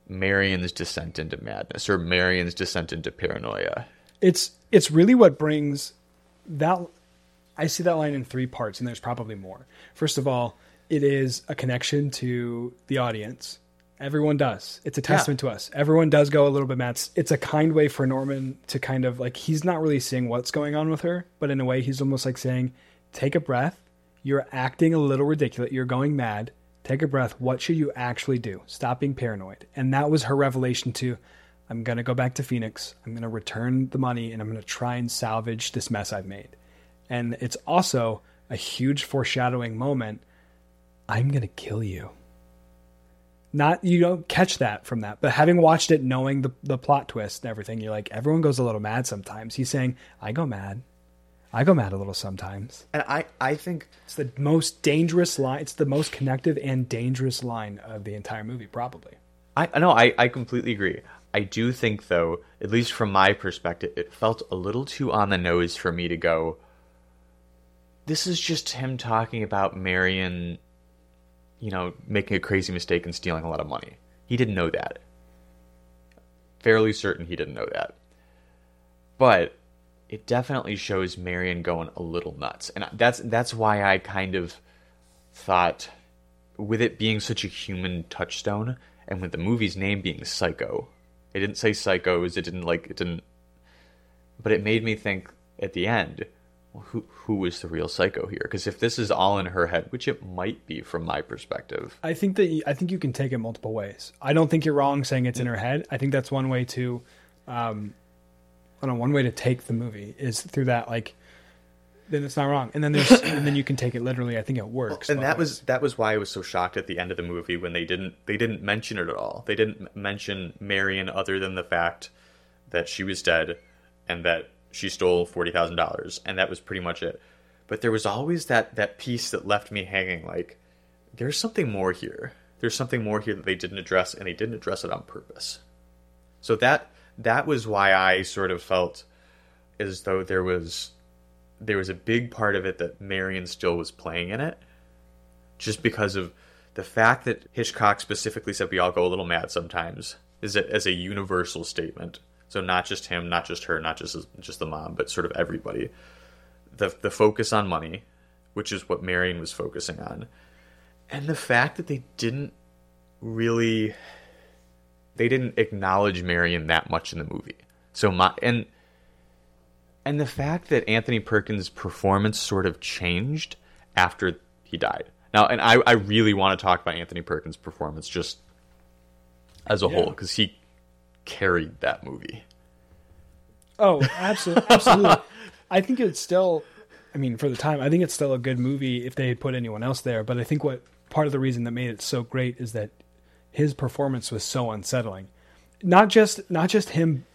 Marion's descent into madness or Marion's descent into paranoia. It's it's really what brings that. I see that line in three parts, and there's probably more. First of all, it is a connection to the audience. Everyone does. It's a testament yeah. to us. Everyone does go a little bit mad. It's a kind way for Norman to kind of like, he's not really seeing what's going on with her, but in a way he's almost like saying, take a breath. You're acting a little ridiculous. You're going mad. Take a breath. What should you actually do? Stop being paranoid. And that was her revelation to, I'm going to go back to Phoenix. I'm going to return the money, and I'm going to try and salvage this mess I've made. And it's also a huge foreshadowing moment. I'm going to kill you. Not, you don't catch that from that, but having watched it, knowing the, the plot twist and everything, you're like, everyone goes a little mad sometimes. He's saying, I go mad. I go mad a little sometimes. And I, I think it's the most dangerous line. It's the most connective and dangerous line of the entire movie, probably. I know. I, I completely agree. I do think, though, at least from my perspective, it felt a little too on the nose for me to go, this is just him talking about Marion, you know, making a crazy mistake and stealing a lot of money. He didn't know that. Fairly certain he didn't know that. But it definitely shows Marion going a little nuts. And that's that's why I kind of thought, with it being such a human touchstone, and with the movie's name being Psycho, it didn't say psychos, it didn't like, it didn't, but it made me think at the end, well, who who is the real psycho here? Because if this is all in her head, which it might be from my perspective. I think that, I think you can take it multiple ways. I don't think you're wrong saying it's in her head. I think that's one way to, um, I don't know, one way to take the movie is through that, like, then it's not wrong. And then there's, and then you can take it literally. I think it works. Well, and that ways. was, that was why I was so shocked at the end of the movie when they didn't, they didn't mention it at all. They didn't mention Marion other than the fact that she was dead and that she stole forty thousand dollars. And that was pretty much it. But there was always that, that piece that left me hanging. Like, there's something more here. There's something more here that they didn't address, and they didn't address it on purpose. So that, That was why I sort of felt as though there was there was a big part of it that Marion still was playing in it, just because of the fact that Hitchcock specifically said we all go a little mad sometimes is a, as a universal statement. So not just him, not just her, not just just the mom, but sort of everybody. The the focus on money, which is what Marion was focusing on, and the fact that they didn't really. They didn't acknowledge Marion that much in the movie. So my and and the fact that Anthony Perkins' performance sort of changed after he died. Now, and I, I really want to talk about Anthony Perkins' performance just as a yeah. whole, because he carried that movie. Oh, absolutely, absolutely. I think it's still I mean, for the time, I think it's still a good movie if they had put anyone else there. But I think what part of the reason that made it so great is that his performance was so unsettling. Not just not just him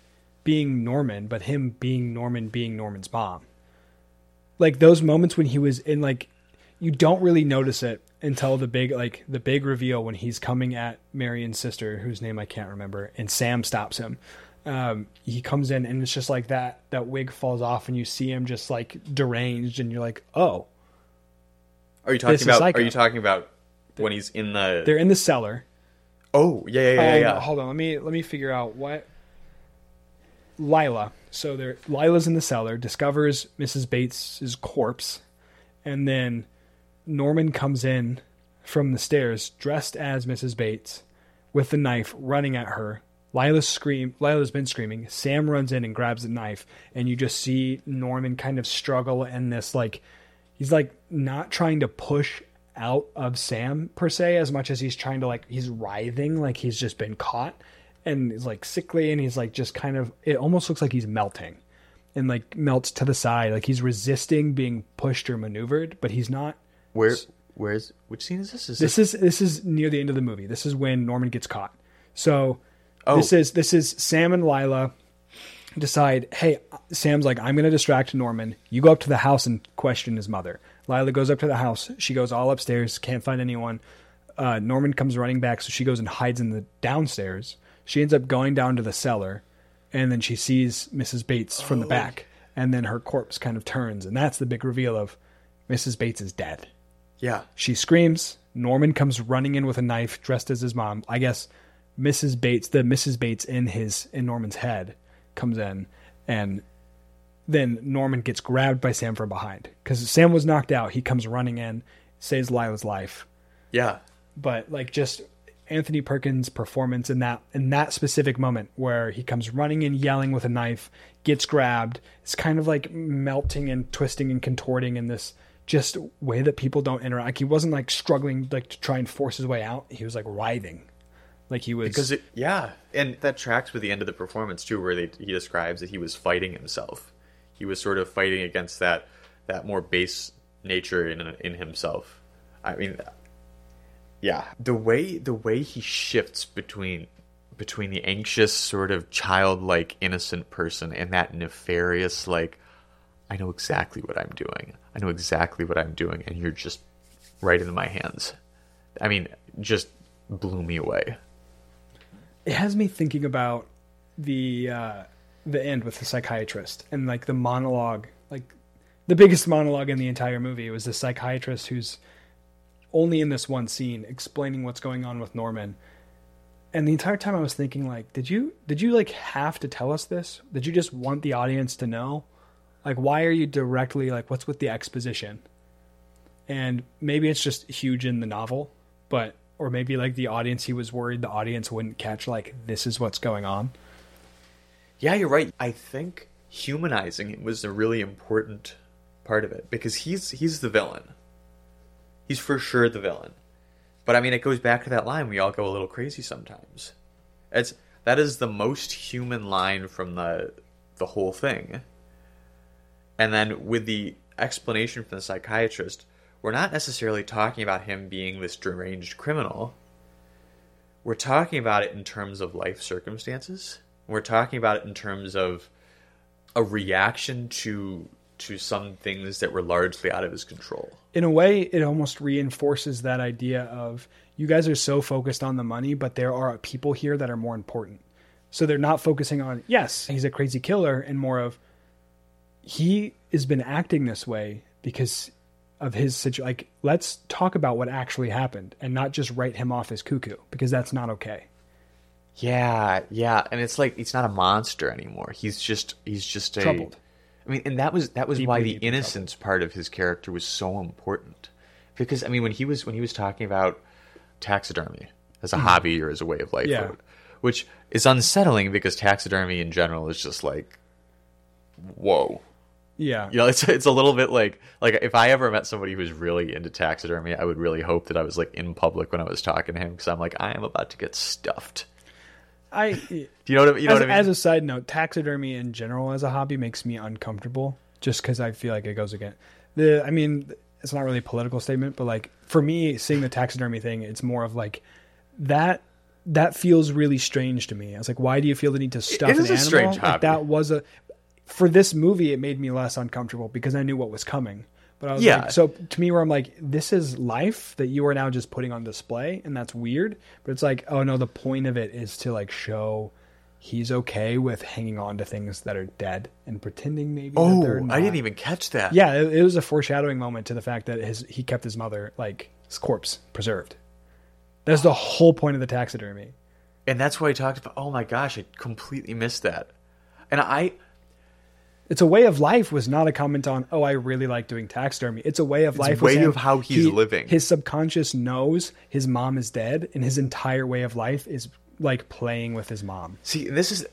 being Norman, but him being Norman being Norman's mom. Like those moments when he was in, like, you don't really notice it until the big, like the big reveal when he's coming at Marion's sister, whose name I can't remember, and Sam stops him. Um, he comes in and it's just like that, that wig falls off and you see him just like deranged and you're like, oh, are you talking about, are you talking about when he's in the, they're in the cellar. Oh yeah. Yeah. yeah, um, yeah. Hold on. Let me, let me figure out what Lila. So there, Lila's in the cellar, discovers Missus Bates's corpse. And then Norman comes in from the stairs dressed as Missus Bates with the knife running at her. Lila scream. Lila's been screaming. Sam runs in and grabs the knife, and you just see Norman kind of struggle and this, like, he's like not trying to push out of Sam per se as much as he's trying to, like, he's writhing like he's just been caught, and he's like sickly, and he's like just kind of, it almost looks like he's melting, and like melts to the side, like he's resisting being pushed or maneuvered, but he's not. Where? Where's? Which scene is this? Is this, this is this is near the end of the movie. This is when Norman gets caught. So. Oh. This is this is Sam and Lila decide, hey, Sam's like, I'm going to distract Norman. You go up to the house and question his mother. Lila goes up to the house. She goes all upstairs, can't find anyone. Uh, Norman comes running back, so she goes and hides in the downstairs. She ends up going down to the cellar, and then she sees Missus Bates from oh. the back, and then her corpse kind of turns, and that's the big reveal of Missus Bates is dead. Yeah. She screams. Norman comes running in with a knife dressed as his mom. I guess... Missus Bates, the Missus Bates in his, in Norman's head comes in, and then Norman gets grabbed by Sam from behind because Sam was knocked out. He comes running in, saves Lila's life. Yeah. But like just Anthony Perkins' performance in that, in that specific moment where he comes running in, yelling with a knife, gets grabbed. It's kind of like melting and twisting and contorting in this just way that people don't interact. Like he wasn't like struggling, like to try and force his way out. He was like writhing. Like he was, because it, yeah, and that tracks with the end of the performance too, where they, he describes that he was fighting himself. He was sort of fighting against that that more base nature in in himself. I mean, yeah, the way the way he shifts between between the anxious sort of childlike innocent person and that nefarious, like, I know exactly what I'm doing. I know exactly what I'm doing, and you're just right in my hands. I mean, just blew me away. It has me thinking about the uh, the end with the psychiatrist and like the monologue, like the biggest monologue in the entire movie was the psychiatrist who's only in this one scene explaining what's going on with Norman. And the entire time I was thinking, like, did you did you like have to tell us this? Did you just want the audience to know? Like, why are you directly like, what's with the exposition? And maybe it's just huge in the novel, but. Or maybe like the audience, he was worried the audience wouldn't catch, like, this is what's going on. Yeah, you're right. I think humanizing it was a really important part of it because he's he's the villain. He's for sure the villain. But I mean, it goes back to that line, we all go a little crazy sometimes. It's that is the most human line from the the whole thing. And then with the explanation from the psychiatrist, we're not necessarily talking about him being this deranged criminal. We're talking about it in terms of life circumstances. We're talking about it in terms of a reaction to to some things that were largely out of his control. In a way, it almost reinforces that idea of you guys are so focused on the money, but there are people here that are more important. So they're not focusing on, yes, he's a crazy killer, and more of he has been acting this way because... of his situation. Like, let's talk about what actually happened and not just write him off as cuckoo, because that's not okay. Yeah. Yeah. And it's like, he's not a monster anymore. He's just, he's just a, troubled. I mean, and that was, that was deeply, why the innocence troubled. Part of his character was so important, because I mean, when he was, when he was talking about taxidermy as a mm-hmm. hobby or as a way of life, yeah. which is unsettling because taxidermy in general is just like, whoa. Yeah. You know, it's it's a little bit like like if I ever met somebody who was really into taxidermy, I would really hope that I was like in public when I was talking to him, because I'm like, I am about to get stuffed. I Do you know what I, you know as, what I mean? As a side note, taxidermy in general as a hobby makes me uncomfortable just because I feel like it goes against the, I mean, it's not really a political statement, but like for me, seeing the taxidermy thing, it's more of like that, that feels really strange to me. I was like, why do you feel the need to stuff it an is animal? A strange like, hobby. That was a, for this movie, it made me less uncomfortable because I knew what was coming. But I was yeah. like, so to me where I'm like, this is life that you are now just putting on display, and that's weird. But it's like, oh no, the point of it is to like show he's okay with hanging on to things that are dead and pretending maybe oh, that they're not. I didn't even catch that. Yeah, it, it was a foreshadowing moment to the fact that his he kept his mother, like his corpse, preserved. That's the whole point of the taxidermy. And that's why he talked about, oh my gosh, I completely missed that. And I... It's a way of life was not a comment on, oh, I really like doing taxidermy. It's a way of it's life. It's a way of how he's he, living. His subconscious knows his mom is dead, and his entire way of life is like playing with his mom. See, this is,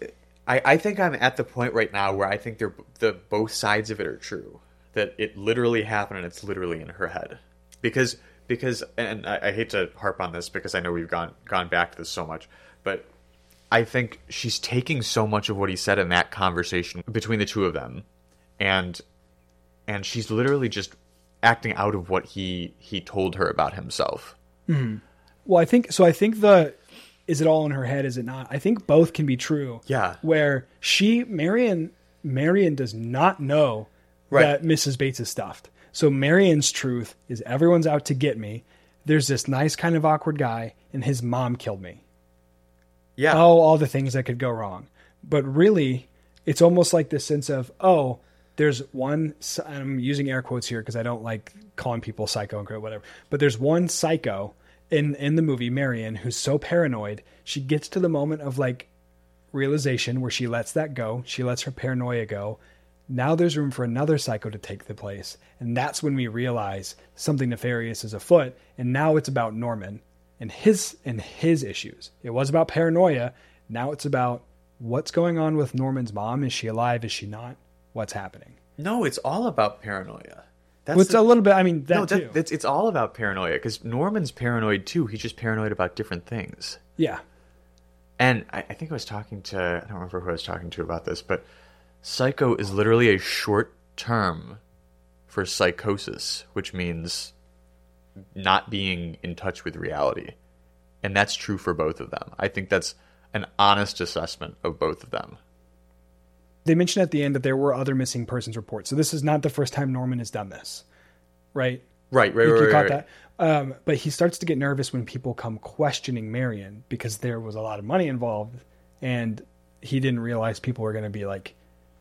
I, I think I'm at the point right now where I think they're, the both sides of it are true. That it literally happened and it's literally in her head. Because, because, and I, I hate to harp on this because I know we've gone, gone back to this so much, but I think she's taking so much of what he said in that conversation between the two of them, and and she's literally just acting out of what he he told her about himself. Mm-hmm. Well, I think so. I think the is it all in her head? Is it not? I think both can be true. Yeah. Where she Marion Marion does not know right. that Missus Bates is stuffed. So Marion's truth is everyone's out to get me. There's this nice kind of awkward guy, and his mom killed me. Yeah. Oh, all the things that could go wrong. But really, it's almost like this sense of, oh, there's one, I'm using air quotes here because I don't like calling people psycho and whatever, but there's one psycho in, in the movie, Marion, who's so paranoid. She gets to the moment of like realization where she lets that go. She lets her paranoia go. Now there's room for another psycho to take the place. And that's when we realize something nefarious is afoot. And now it's about Norman. And his and his issues. It was about paranoia. Now it's about what's going on with Norman's mom. Is she alive? Is she not? What's happening? No, it's all about paranoia. That's well, it's the, a little bit. I mean, that no, too. That, that's, it's all about paranoia because Norman's paranoid too. He's just paranoid about different things. Yeah. And I, I think I was talking to. I don't remember who I was talking to about this, but psycho is literally a short term for psychosis, which means not being in touch with reality. And that's true for both of them. I think that's an honest assessment of both of them. They mentioned at the end that there were other missing persons reports. So this is not the first time Norman has done this, right? Right, right, you, right. You right, caught right. that. Um, but he starts to get nervous when people come questioning Marion because there was a lot of money involved and he didn't realize people were going to be like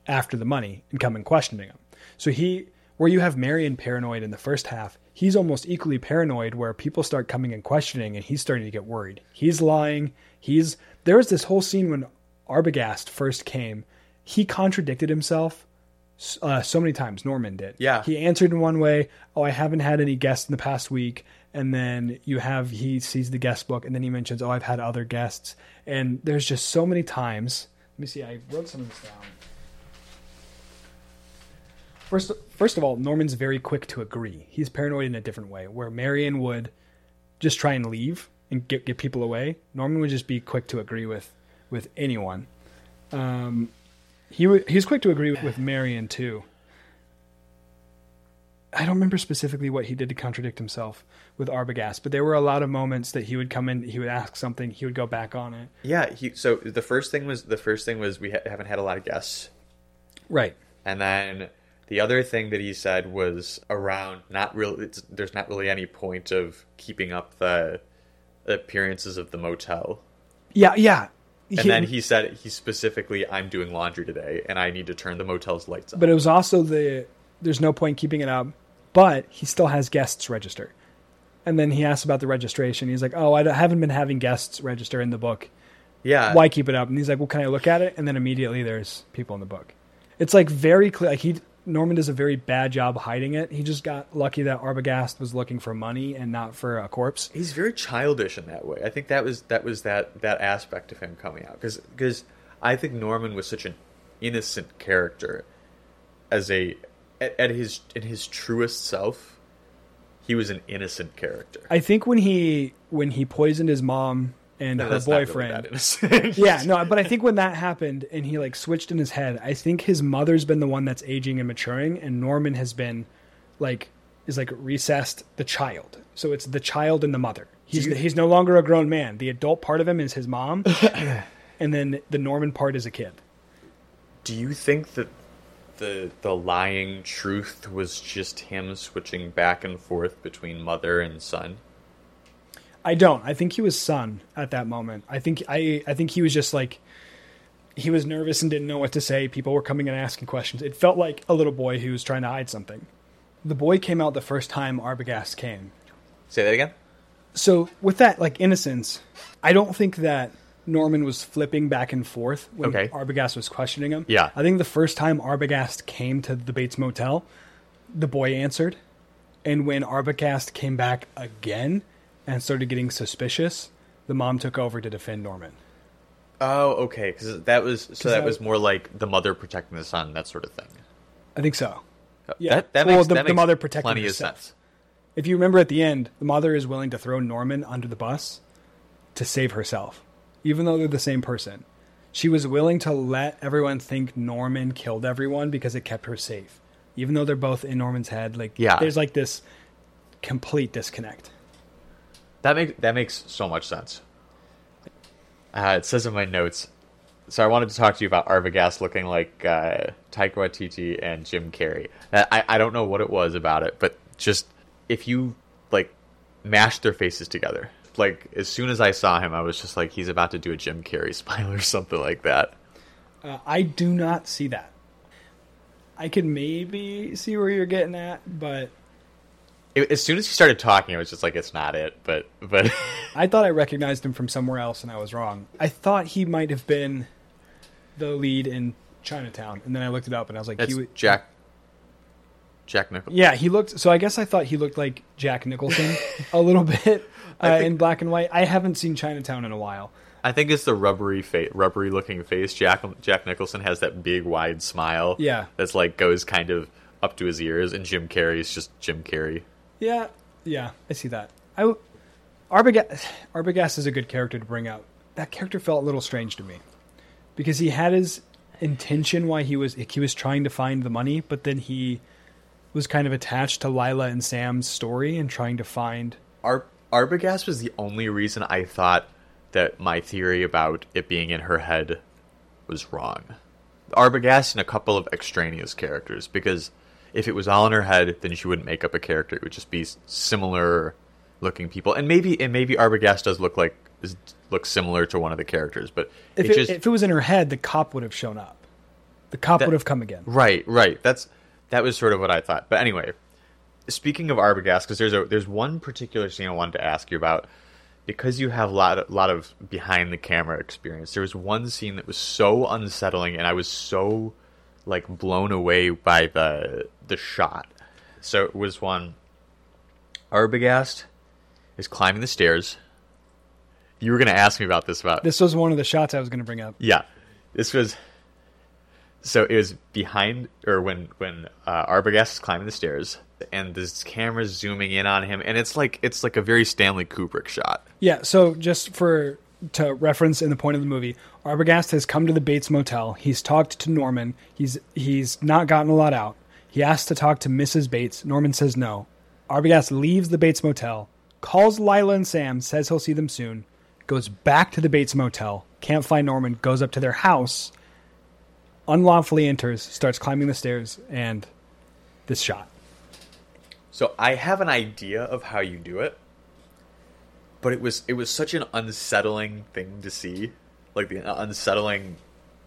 after the money and come and questioning him. So he, where you have Marion paranoid in the first half, he's almost equally paranoid where people start coming and questioning and he's starting to get worried. He's lying. He's there was this whole scene when Arbogast first came. He contradicted himself uh, so many times. Norman did. Yeah. He answered in one way. Oh, I haven't had any guests in the past week. And then you have, he sees the guest book and then he mentions, oh, I've had other guests. And there's just so many times. Let me see. I wrote some of this down. First, first of all, Norman's very quick to agree. He's paranoid in a different way, where Marion would just try and leave and get, get people away. Norman would just be quick to agree with, with anyone. Um, he w- he's quick to agree with, with Marion, too. I don't remember specifically what he did to contradict himself with Arbogast, but there were a lot of moments that he would come in, he would ask something, he would go back on it. Yeah, he, so the first thing was, the first thing was we ha- haven't had a lot of guests. Right. And then... the other thing that he said was around not really. It's, there's not really any point of keeping up the appearances of the motel. Yeah, yeah. And he, then he said he specifically, "I'm doing laundry today, and I need to turn the motel's lights on." But it was also the there's no point keeping it up. But he still has guests register. And then he asked about the registration. He's like, "Oh, I haven't been having guests register in the book. Yeah, why keep it up?" And he's like, "Well, can I look at it?" And then immediately there's people in the book. It's like very clear. Like he. Norman does a very bad job hiding it. He just got lucky that Arbogast was looking for money and not for a corpse. He's very childish in that way. I think that was that was that, that aspect of him coming out. Because I think Norman was such an innocent character. As a at, at his in his truest self, he was an innocent character. I think when he when he poisoned his mom and no, her boyfriend. Really yeah, no, but I think when that happened and he like switched in his head, I think his mother's been the one that's aging and maturing and Norman has been like is like recessed the child. So it's the child and the mother. He's you, he's no longer a grown man. The adult part of him is his mom, and then the Norman part is a kid. Do you think that the the lying truth was just him switching back and forth between mother and son? I don't. I think he was son at that moment. I think I, I think he was just like, he was nervous and didn't know what to say. People were coming and asking questions. It felt like a little boy who was trying to hide something. The boy came out the first time Arbogast came. Say that again? So with that, like, innocence, I don't think that Norman was flipping back and forth when okay. Arbogast was questioning him. Yeah. I think the first time Arbogast came to the Bates Motel, the boy answered. And when Arbogast came back again and started getting suspicious, the mom took over to defend Norman. Oh, okay. Because that was so that, that was more like the mother protecting the son, that sort of thing. I think so. Oh, yeah. That, that well, makes, the, that the makes mother protecting plenty herself. Of sense. If you remember at the end, the mother is willing to throw Norman under the bus to save herself, even though they're the same person. She was willing to let everyone think Norman killed everyone because it kept her safe, even though they're both in Norman's head. Like, yeah. There's like this complete disconnect. That makes that makes so much sense. Uh, it says in my notes. So I wanted to talk to you about Arbogast looking like uh, Taika Waititi and Jim Carrey. I, I don't know what it was about it, but just if you like mash their faces together, like as soon as I saw him, I was just like, he's about to do a Jim Carrey smile or something like that. Uh, I do not see that. I could maybe see where you're getting at, but as soon as he started talking, I was just like, it's not it, but... but I thought I recognized him from somewhere else, and I was wrong. I thought he might have been the lead in Chinatown, and then I looked it up, and I was like... That's he w- Jack... Jack Nicholson. Yeah, he looked... So I guess I thought he looked like Jack Nicholson a little bit uh, think, in black and white. I haven't seen Chinatown in a while. I think it's the rubbery fa- rubbery-looking face. Jack Jack Nicholson has that big, wide smile. Yeah. That's like goes kind of up to his ears, and Jim Carrey's just Jim Carrey. Yeah, yeah, I see that. I, Arbogast, Arbogast is a good character to bring out. That character felt a little strange to me because he had his intention why he was he was trying to find the money, but then he was kind of attached to Lila and Sam's story and trying to find... Ar, Arbogast was the only reason I thought that my theory about it being in her head was wrong. Arbogast and a couple of extraneous characters, because... If it was all in her head, then she wouldn't make up a character. It would just be similar-looking people, and maybe and maybe Arbogast does look like look similar to one of the characters. But if it, it, just, if it was in her head, the cop would have shown up. The cop that, would have come again. Right, right. That's that was sort of what I thought. But anyway, speaking of Arbogast, because there's a there's one particular scene I wanted to ask you about, because you have a lot of, lot of behind the camera experience. There was one scene that was so unsettling, and I was so like blown away by the the shot. So it was one Arbogast is climbing the stairs. You were going to ask me about this about this was one of the shots I was going to bring up. Yeah, this was so it was behind or when when uh, Arbogast is climbing the stairs and this camera's zooming in on him, and it's like it's like a very Stanley Kubrick shot. Yeah. So just for to reference in the point of the movie, Arbogast has come to the Bates Motel. He's talked to Norman. He's he's not gotten a lot out. He asks to talk to Missus Bates. Norman says no. Arbogast leaves the Bates Motel, calls Lila and Sam, says he'll see them soon, goes back to the Bates Motel, can't find Norman, goes up to their house, unlawfully enters, starts climbing the stairs, and this shot. So I have an idea of how you do it. But it was it was such an unsettling thing to see, like the unsettling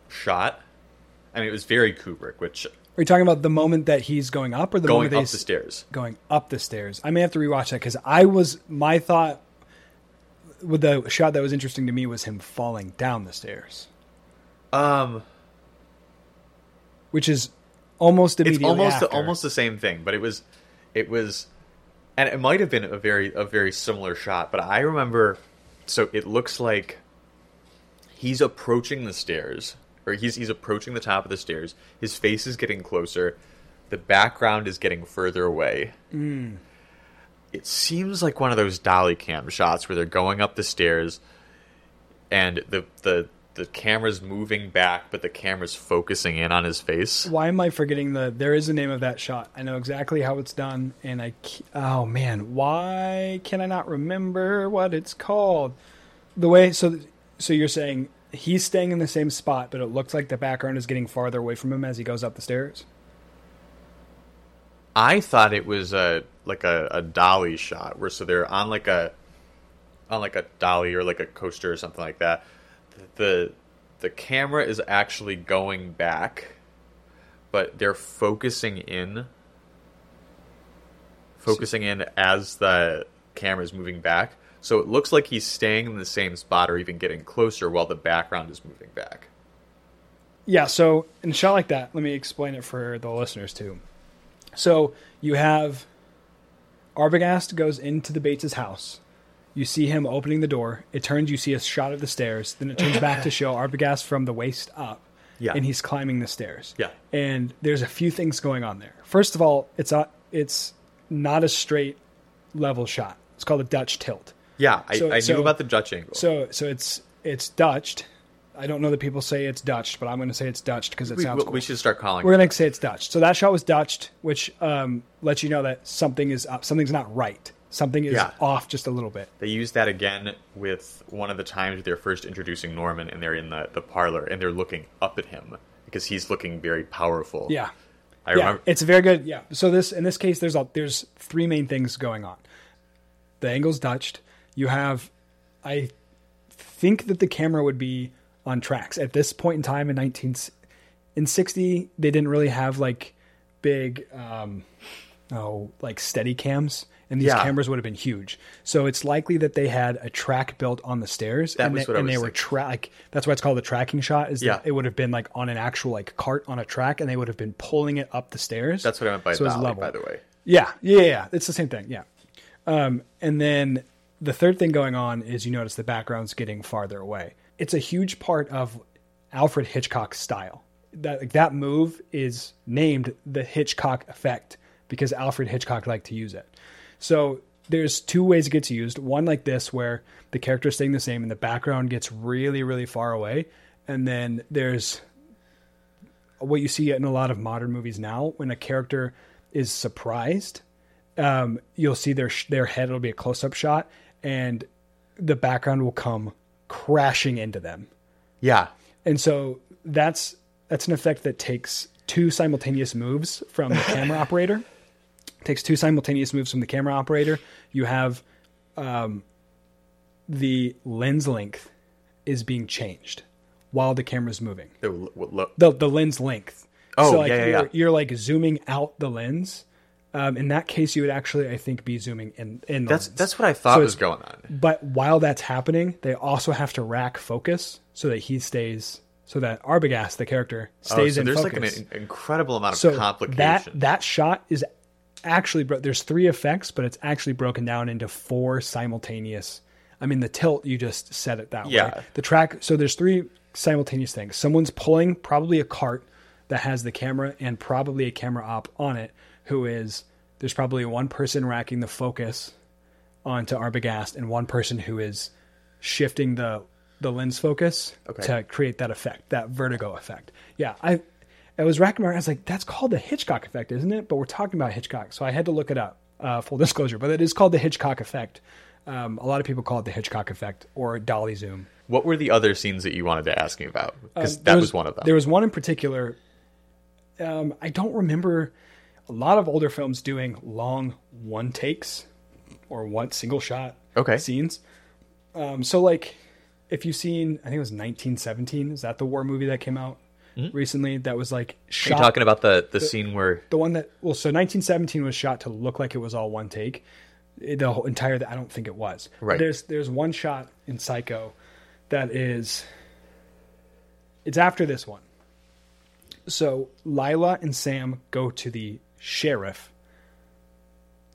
shot. I mean, it was very Kubrick. Which are you talking about? The moment that he's going up, or the going moment up they, the stairs? Going up the stairs. I may have to rewatch that because I was my thought with the shot that was interesting to me was him falling down the stairs. Um, which is almost immediately it's almost after. The, almost the same thing, but it was it was. And it might have been a very a very similar shot, but I remember, so it looks like he's approaching the stairs, or he's he's approaching the top of the stairs. His face is getting closer. The background is getting further away. Mm. It seems like one of those dolly cam shots where they're going up the stairs, and the the the camera's moving back, but the camera's focusing in on his face. Why am I forgetting the... There is a name of that shot. I know exactly how it's done, and I... Oh, man. Why can I not remember what it's called? The way... So, so you're saying he's staying in the same spot, but it looks like the background is getting farther away from him as he goes up the stairs? I thought it was a like a, a dolly shot, where so they're on like a... on like a dolly or like a coaster or something like that. The the camera is actually going back, but they're focusing in focusing in as the camera is moving back. So it looks like he's staying in the same spot or even getting closer while the background is moving back. Yeah, so in a shot like that, let me explain it for the listeners too. So you have Arbogast goes into the Bates' house. You see him opening the door. It turns, you see a shot of the stairs. Then it turns back to show Arbogast from the waist up. Yeah. And he's climbing the stairs. Yeah. And there's a few things going on there. First of all, it's not, it's not a straight level shot. It's called a Dutch tilt. Yeah, I, so, I knew so, about the Dutch angle. So so it's it's Dutched. I don't know that people say it's Dutched, but I'm going to say it's Dutched because it we, sounds we, cool. We should start calling it. We're going to say it's Dutched. So that shot was Dutched, which um, lets you know that something is up. Something's not right. Something is yeah. off just a little bit. They use that again with one of the times they're first introducing Norman, and they're in the, the parlor, and they're looking up at him because he's looking very powerful. Yeah. I yeah. remember. It's very good. Yeah. So this in this case, there's a, there's three main things going on. The angle's Dutched. You have, I think that the camera would be on tracks. At this point in time in nineteen sixty, they didn't really have like big, um, oh, like steady cams. And these yeah. cameras would have been huge. So it's likely that they had a track built on the stairs. That and was they, what and I was they were tra- like, that's why it's called the tracking shot, is yeah. that it would have been like on an actual like cart on a track, and they would have been pulling it up the stairs. That's what I meant by so dolly, level. By the way. Yeah. Yeah, yeah, yeah. It's the same thing. Yeah. Um, and then the third thing going on is you notice the background's getting farther away. It's a huge part of Alfred Hitchcock's style. That that move is named the Hitchcock effect because Alfred Hitchcock liked to use it. So there's two ways it gets used. One like this, where the character is staying the same and the background gets really, really far away. And then there's what you see in a lot of modern movies now, when a character is surprised, um, you'll see their, their head. It'll be a close-up shot and the background will come crashing into them. Yeah. And so that's, that's an effect that takes two simultaneous moves from the camera operator. Takes two simultaneous moves from the camera operator. You have um, the lens length is being changed while the camera's moving. The lo- the, the lens length. Oh, so like yeah, yeah, you're, yeah. You're like zooming out the lens. Um, in that case, you would actually, I think, be zooming in. in the that's lens. That's what I thought so was going on. But while that's happening, they also have to rack focus so that he stays. So that Arbogast, the character, stays oh, so in there's focus. There's like an incredible amount of so complication. That that shot is. Actually, there's three effects, but it's actually broken down into four simultaneous. I mean, the tilt, you just said it that yeah. way. The track. So there's three simultaneous things. Someone's pulling probably a cart that has the camera and probably a camera op on it, who is, there's probably one person racking the focus onto Arbogast and one person who is shifting the, the lens focus okay. to create that effect, that vertigo effect. Yeah. I, I was racking my, I was like, that's called the Hitchcock effect, isn't it? But we're talking about Hitchcock. So I had to look it up, uh, full disclosure, but it is called the Hitchcock effect. Um, a lot of people call it the Hitchcock effect or dolly zoom. What were the other scenes that you wanted to ask me about? Because um, that was, was one of them. There was one in particular. Um, I don't remember a lot of older films doing long one takes or one single shot okay. scenes. Um, so like if you've seen, I think it was nineteen seventeen. Is that the war movie that came out? Recently, that was like shot. Are you talking about the, the, the scene where the one that well, so nineteen seventeen was shot to look like it was all one take. The whole entire I don't think it was. Right. There's there's one shot in Psycho that is. It's after this one. So Lila and Sam go to the sheriff.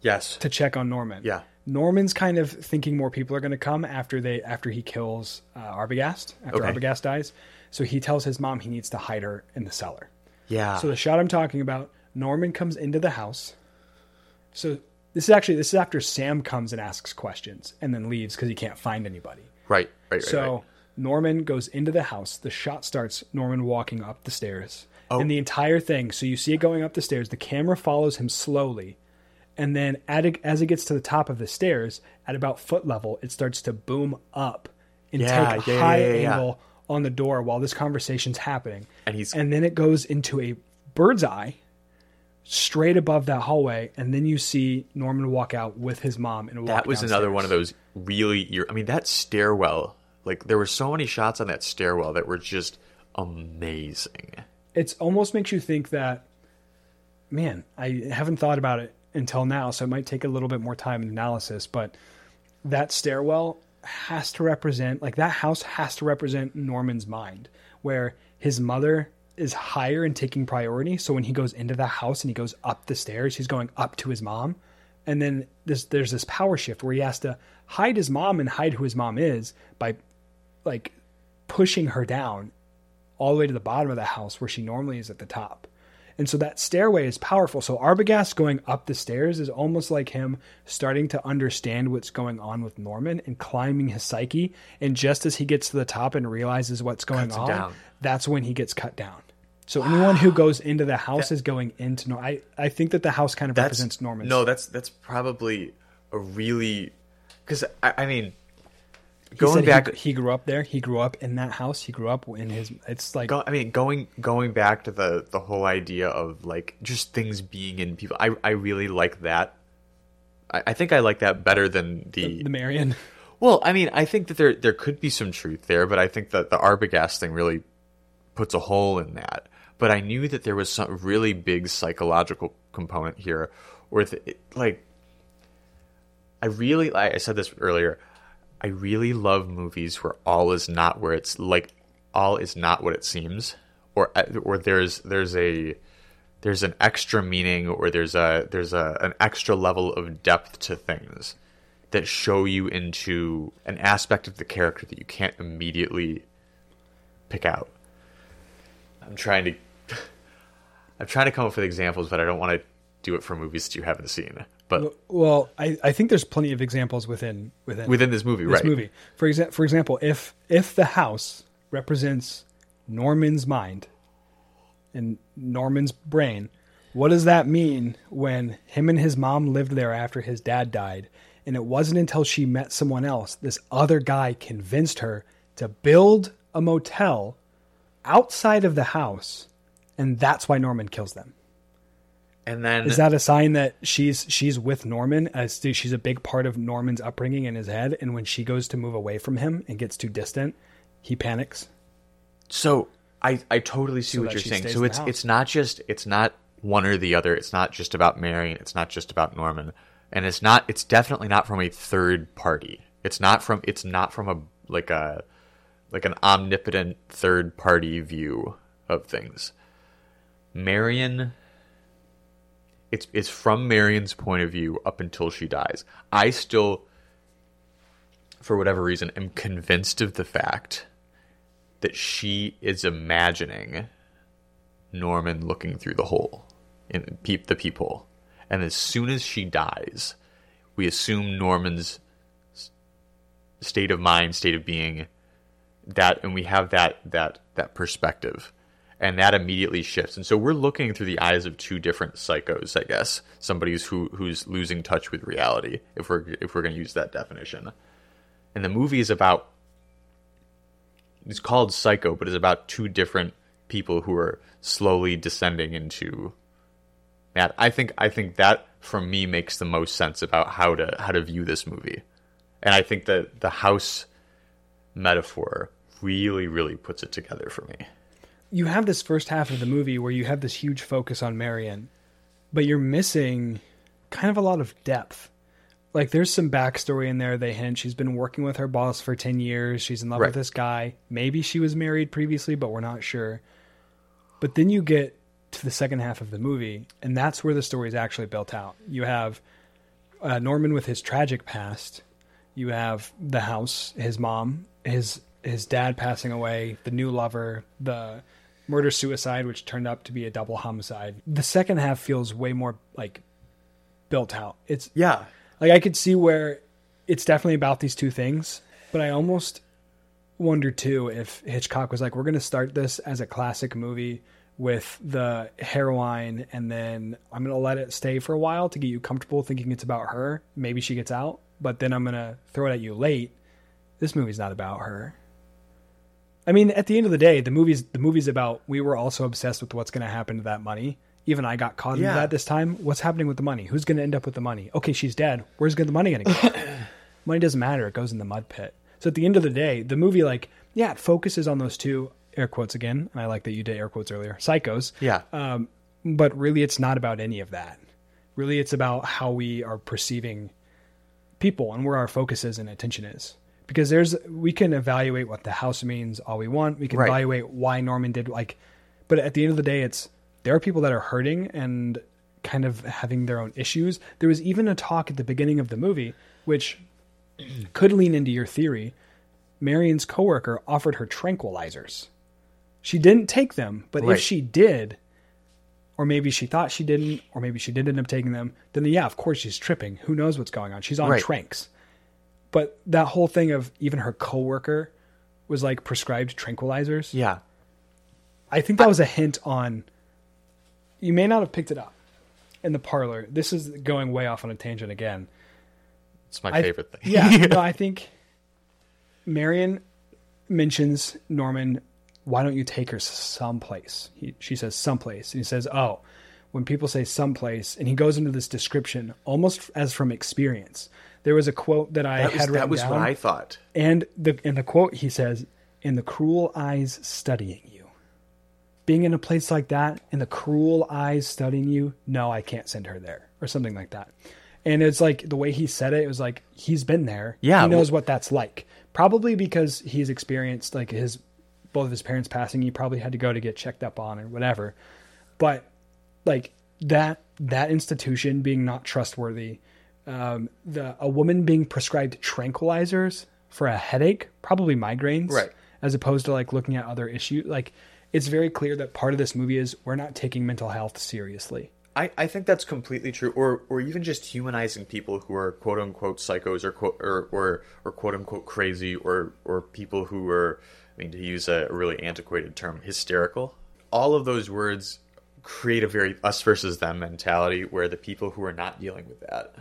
Yes. To check on Norman. Yeah. Norman's kind of thinking more people are going to come after they after he kills uh, Arbogast after okay. Arbogast dies. So he tells his mom he needs to hide her in the cellar. Yeah. So the shot I'm talking about, Norman comes into the house. So this is actually, this is after Sam comes and asks questions and then leaves because he can't find anybody. Right, right, right. So right. Norman goes into the house. The shot starts Norman walking up the stairs. Oh. And the entire thing, so you see it going up the stairs. The camera follows him slowly. And then at it, as it gets to the top of the stairs, at about foot level, it starts to boom up and yeah, take a yeah, high yeah, yeah, angle yeah. on the door while this conversation's happening. And, he's... and then it goes into a bird's eye straight above that hallway, and then you see Norman walk out with his mom and walk That was downstairs. Another one of those really... I mean, that stairwell, like there were so many shots on that stairwell that were just amazing. It almost makes you think that, man, I haven't thought about it until now, so it might take a little bit more time and analysis, but that stairwell has to represent, like that house has to represent Norman's mind, where his mother is higher and taking priority. So when he goes into the house and he goes up the stairs, he's going up to his mom. And then this, there's this power shift where he has to hide his mom and hide who his mom is by like pushing her down all the way to the bottom of the house where she normally is at the top. And so that stairway is powerful. So Arbogast going up the stairs is almost like him starting to understand what's going on with Norman and climbing his psyche. And just as he gets to the top and realizes what's going on, down. That's when he gets cut down. So wow. anyone who goes into the house that, is going into Norman. I, I think that the house kind of represents Norman. No, that's that's probably a really... Because, I, I mean... Going back, he, he grew up there. He grew up in that house. He grew up in his. It's like go, I mean, going going back to the, the whole idea of like just things being in people. I, I really like that. I, I think I like that better than the the, the Marion. Well, I mean, I think that there there could be some truth there, but I think that the Arbogast thing really puts a hole in that. But I knew that there was some really big psychological component here, where it, like I really I, I said this earlier. I really love movies where all is not where it's like all is not what it seems, or or there's there's a there's an extra meaning, or there's a there's a an extra level of depth to things that show you into an aspect of the character that you can't immediately pick out. I'm trying to I'm trying to come up with examples, but I don't want to do it for movies that you haven't seen. But well, I, I think there's plenty of examples within within within this movie, this right? Movie. For example, for example, if if the house represents Norman's mind and Norman's brain, what does that mean when him and his mom lived there after his dad died, and it wasn't until she met someone else, this other guy convinced her to build a motel outside of the house, and that's why Norman kills them. And then is that a sign that she's she's with Norman, as she's a big part of Norman's upbringing in his head, and when she goes to move away from him and gets too distant, he panics? So I, I totally see so what you're saying. So it's it's not just it's not one or the other. It's not just about Marion. It's not just about Norman. And it's not it's definitely not from a third party. It's not from it's not from a like a like an omnipotent third party view of things. Marion It's it's from Marion's point of view up until she dies. I still, for whatever reason, am convinced of the fact that she is imagining Norman looking through the hole in peep the peephole. And as soon as she dies, we assume Norman's state of mind, state of being, that, and we have that that that perspective. And that immediately shifts. And so we're looking through the eyes of two different psychos, I guess. Somebody who's, who, who's losing touch with reality, if we're if we're going to use that definition. And the movie is about... It's called Psycho, but it's about two different people who are slowly descending into... that. I think I think that, for me, makes the most sense about how to how to view this movie. And I think that the house metaphor really, really puts it together for me. You have this first half of the movie where you have this huge focus on Marion, but you're missing kind of a lot of depth. Like there's some backstory in there. They hint she's been working with her boss for ten years. She's in love right. with this guy. Maybe she was married previously, but we're not sure. But then you get to the second half of the movie, and that's where the story is actually built out. You have uh, Norman with his tragic past. You have the house, his mom, his, his dad passing away, the new lover, the murder-suicide, which turned out to be a double homicide. The second half feels way more, like, built out. It's yeah. Like, I could see where it's definitely about these two things, but I almost wonder too if Hitchcock was like, we're going to start this as a classic movie with the heroine, and then I'm going to let it stay for a while to get you comfortable thinking it's about her. Maybe she gets out, but then I'm going to throw it at you late. This movie's not about her. I mean, at the end of the day, the movie's, the movie's about, we were also obsessed with what's going to happen to that money. Even I got caught yeah. into that this time. What's happening with the money? Who's going to end up with the money? Okay, she's dead. Where's the money going to go? Money doesn't matter. It goes in the mud pit. So at the end of the day, the movie, like, yeah, it focuses on those two, air quotes again, and I like that you did air quotes earlier, psychos. Yeah. Um, but really, it's not about any of that. Really, it's about how we are perceiving people and where our focus is and attention is. Because there's, we can evaluate what the house means all we want. We can right. evaluate why Norman did, like, but at the end of the day, it's, there are people that are hurting and kind of having their own issues. There was even a talk at the beginning of the movie, which could lean into your theory. Marion's coworker offered her tranquilizers. She didn't take them, but right. if she did, or maybe she thought she didn't, or maybe she did end up taking them, then yeah, of course she's tripping. Who knows what's going on? She's on right. tranks. But that whole thing of even her coworker was like prescribed tranquilizers. Yeah. I think that was a hint on... You may not have picked it up in the parlor. This is going way off on a tangent again. It's my I, favorite thing. Yeah. No, I think Marion mentions Norman, why don't you take her someplace? He, she says someplace. And he says, oh, when people say someplace, and he goes into this description almost as from experience. There was a quote that I that had was, written down. That was down, what I thought. And the, and the quote, he says, in the cruel eyes studying you. Being in a place like that and the cruel eyes studying you, no, I can't send her there, or something like that. And it's like the way he said it, it was like, he's been there. Yeah. He knows what that's like. Probably because he's experienced like his, both of his parents passing. He probably had to go to get checked up on or whatever. But like that, that institution being not trustworthy, um, the, a woman being prescribed tranquilizers for a headache, probably migraines, right? As opposed to like looking at other issues. Like, it's very clear that part of this movie is we're not taking mental health seriously. I, I think that's completely true. Or or even just humanizing people who are quote unquote psychos or quote, or, or, or quote unquote crazy or, or people who are, I mean, to use a really antiquated term, hysterical. All of those words create a very us versus them mentality where the people who are not dealing with that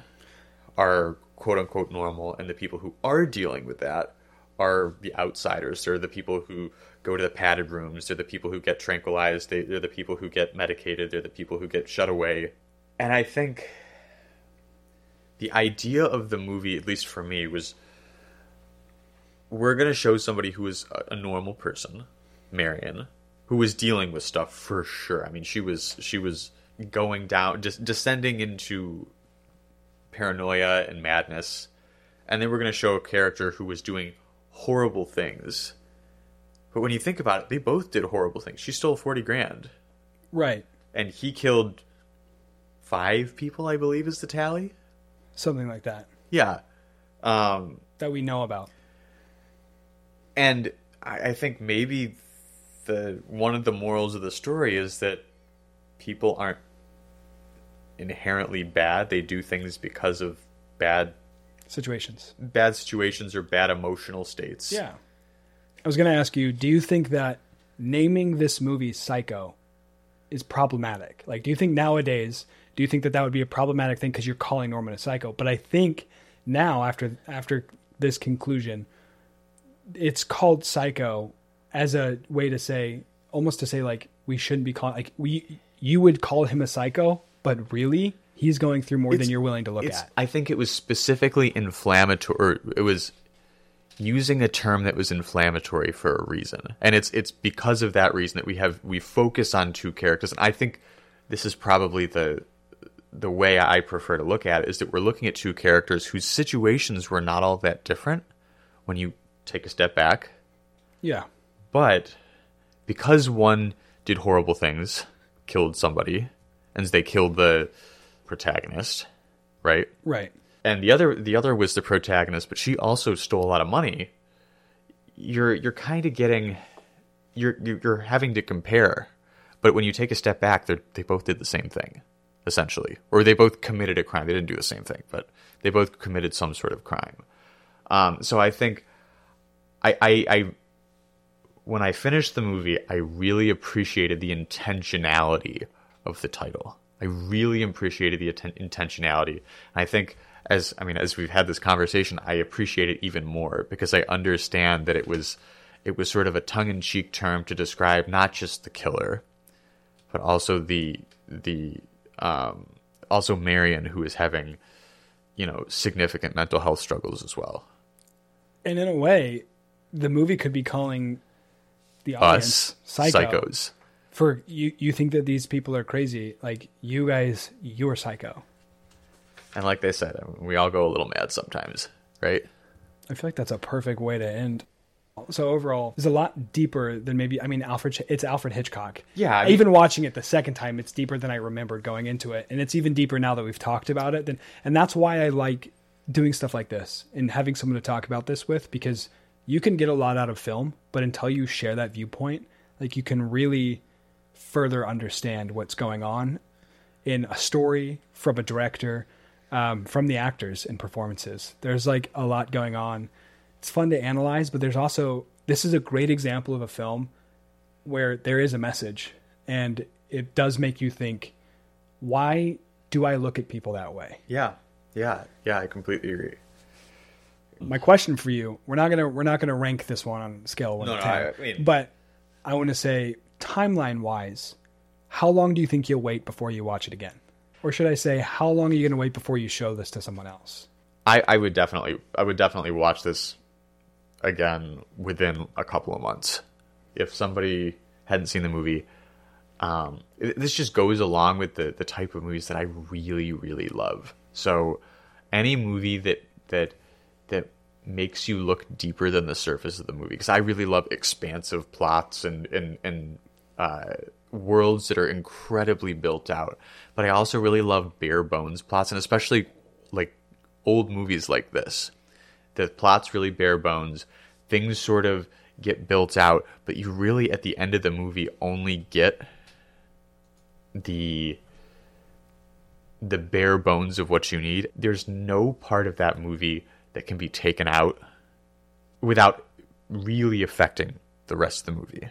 are quote unquote normal. And the people who are dealing with that are the outsiders. They're the people who go to the padded rooms. They're the people who get tranquilized. They, they're the people who get medicated. They're the people who get shut away. And I think the idea of the movie, at least for me, was we're going to show somebody who is a, a normal person, Marion, who was dealing with stuff for sure. I mean, she was she was going down, just descending into paranoia and madness. And then we're going to show a character who was doing horrible things. But when you think about it, they both did horrible things. She stole forty grand. Right. And he killed five people, I believe is the tally. Something like that. Yeah. Um, that we know about. And I, I think maybe the one of the morals of the story is that people aren't inherently bad. They do things because of bad situations. Bad situations or bad emotional states. Yeah. I was going to ask you, do you think that naming this movie Psycho is problematic? Like, do you think nowadays, do you think that that would be a problematic thing because you're calling Norman a psycho? But I think now, after after this conclusion, it's called Psycho as a way to say, almost to say, like, we shouldn't be calling, like, we you would call him a psycho, but really, he's going through more it's, than you're willing to look at. I think it was specifically inflammatory, or it was... using a term that was inflammatory for a reason. And it's it's because of that reason that we have we focus on two characters. And I think this is probably the the way I prefer to look at it, is that we're looking at two characters whose situations were not all that different when you take a step back. Yeah. But because one did horrible things, killed somebody, and they killed the protagonist, right? Right. And the other the other was the protagonist, but she also stole a lot of money. You're you're kind of getting you're you're having to compare. But when you take a step back, they they both did the same thing, essentially. Or they both committed a crime. They didn't do the same thing, but they both committed some sort of crime. Um, so I think I, I I when I finished the movie, I really appreciated the intentionality of the title. I really appreciated the atten- intentionality. And I think, as I mean, as we've had this conversation, I appreciate it even more because I understand that it was, it was sort of a tongue-in-cheek term to describe not just the killer, but also the the um, also Marion, who is having, you know, significant mental health struggles as well. And in a way, the movie could be calling the audience Us, psycho. Psychos. For you, you think that these people are crazy. Like, you guys, you're psycho. And like they said, we all go a little mad sometimes, right? I feel like that's a perfect way to end. So overall, it's a lot deeper than maybe, I mean, Alfred. It's Alfred Hitchcock. Yeah. I mean, even watching it the second time, it's deeper than I remembered going into it. And it's even deeper now that we've talked about it. Than, and that's why I like doing stuff like this and having someone to talk about this with, because you can get a lot out of film, but until you share that viewpoint, like, you can really further understand what's going on in a story from a director, um, from the actors and performances. There's like a lot going on. It's fun to analyze, but there's also, this is a great example of a film where there is a message, and it does make you think, why do I look at people that way? Yeah. Yeah. Yeah. I completely agree. My question for you, we're not going to, we're not going to rank this one on scale one no, to ten, no, I mean, but I want to say timeline wise, how long do you think you'll wait before you watch it again? Or should I say, how long are you going to wait before you show this to someone else? I, I would definitely, I would definitely watch this again within a couple of months. If somebody hadn't seen the movie, um, it, this just goes along with the, the type of movies that I really, really love. So any movie that, that, that makes you look deeper than the surface of the movie, because I really love expansive plots and, and, and, uh, worlds that are incredibly built out, but I also really love bare bones plots, and especially like old movies like this. The plot's really bare bones. Things sort of get built out, but you really, at the end of the movie, only get the the bare bones of what you need. There's no part of that movie that can be taken out without really affecting the rest of the movie.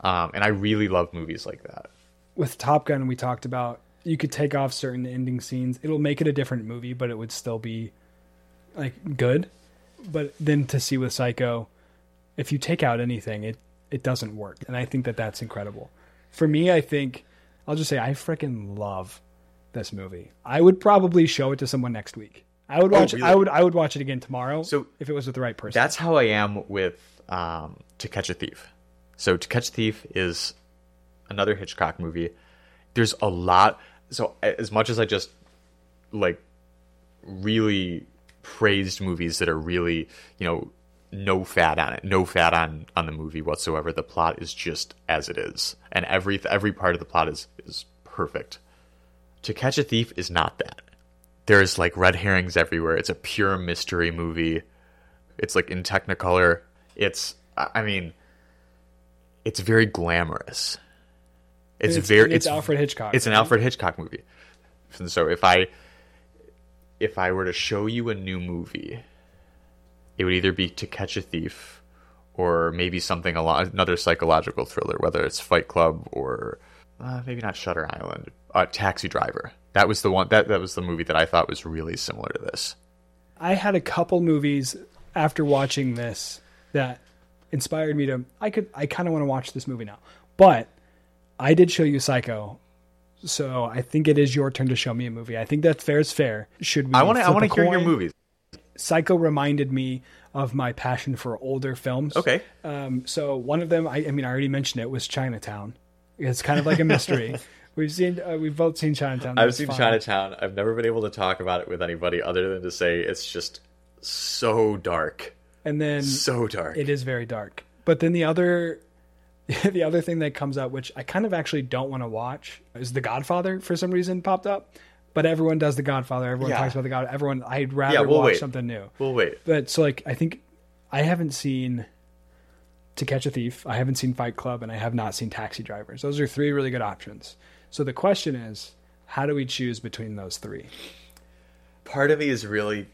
Um, and I really love movies like that. With Top Gun, we talked about, you could take off certain ending scenes. It'll make it a different movie, but it would still be like good. But then to see with Psycho, if you take out anything, it, it doesn't work. And I think that that's incredible. For me, I think, I'll just say, I freaking love this movie. I would probably show it to someone next week. I would watch. Oh, really? I would. I would watch it again tomorrow. So if it was with the right person. That's how I am with um, To Catch a Thief. So To Catch a Thief is another Hitchcock movie. There's a lot. So as much as I just like really praised movies that are really, you know, no fat on it, no fat on, on the movie whatsoever. The plot is just as it is, and every every part of the plot is is perfect. To Catch a Thief is not that. There's like red herrings everywhere. It's a pure mystery movie. It's like in Technicolor. It's, I mean, it's very glamorous. It's, it's very, it's, it's Alfred Hitchcock. It's right? An Alfred Hitchcock movie. And so if I, if I were to show you a new movie, it would either be To Catch a Thief or maybe something, another psychological thriller, whether it's Fight Club or uh, maybe not Shutter Island, uh, Taxi Driver. That was the one that, that was the movie that I thought was really similar to this. I had a couple movies after watching this that inspired me to, I could, I kind of want to watch this movie now, but I did show you Psycho. So I think it is your turn to show me a movie. I think that's fair is fair. Should we? I want to, I want to hear your movies. Psycho reminded me of my passion for older films. Okay. Um, so one of them, I, I mean, I already mentioned it, was Chinatown. It's kind of like a mystery. We've seen, uh, we've both seen Chinatown. I've seen fun. Chinatown. I've never been able to talk about it with anybody other than to say it's just so dark. And then so dark. It is very dark. But then the other, the other thing that comes up, which I kind of actually don't want to watch, is The Godfather. For some reason, popped up. But everyone does The Godfather. Everyone yeah. talks about The Godfather. Everyone, I'd rather yeah, we'll watch wait. something new. We'll wait. But so like, I think I haven't seen To Catch a Thief, I haven't seen Fight Club, and I have not seen Taxi Drivers. Those are three really good options. So the question is, how do we choose between those three? Part of me is really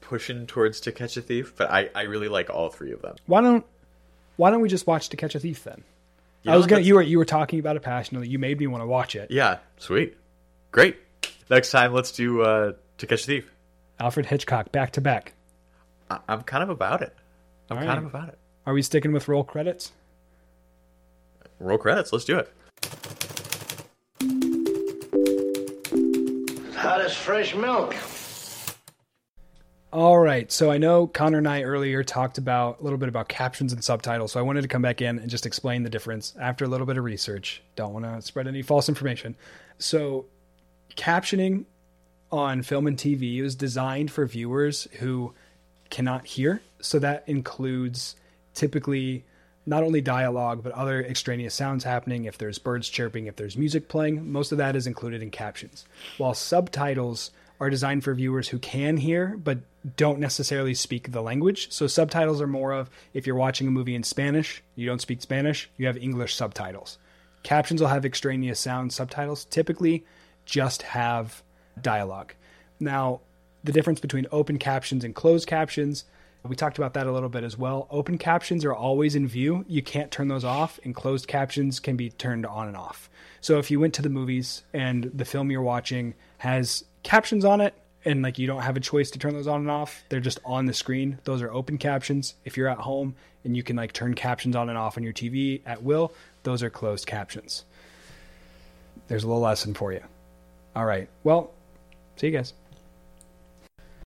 pushing towards To Catch a Thief, but I, I really like all three of them. Why don't why don't we just watch To Catch a Thief then? You I was gonna. You were you were talking about it passionately. You made me want to watch it. Yeah, sweet, great. Next time, let's do uh, To Catch a Thief. Alfred Hitchcock, back to back. I- I'm kind of about it. I'm All kind right. of about it. Are we sticking with roll credits? Roll credits. Let's do it. Hot as fresh milk. All right, so I know Connor and I earlier talked about a little bit about captions and subtitles, so I wanted to come back in and just explain the difference after a little bit of research. Don't want to spread any false information. So captioning on film and T V is designed for viewers who cannot hear, so that includes typically not only dialogue, but other extraneous sounds happening. If there's birds chirping, if there's music playing, most of that is included in captions. While subtitles are designed for viewers who can hear but don't necessarily speak the language. So subtitles are more of, if you're watching a movie in Spanish, you don't speak Spanish, you have English subtitles. Captions will have extraneous sound. Subtitles typically just have dialogue. Now, the difference between open captions and closed captions, we talked about that a little bit as well. Open captions are always in view. You can't turn those off, and closed captions can be turned on and off. So if you went to the movies and the film you're watching has captions on it, and like you don't have a choice to turn those on and off, they're just on the screen, those are open captions. If you're at home and you can like turn captions on and off on your T V at will, those are closed captions. There's a little lesson for you. All right, well, see you guys.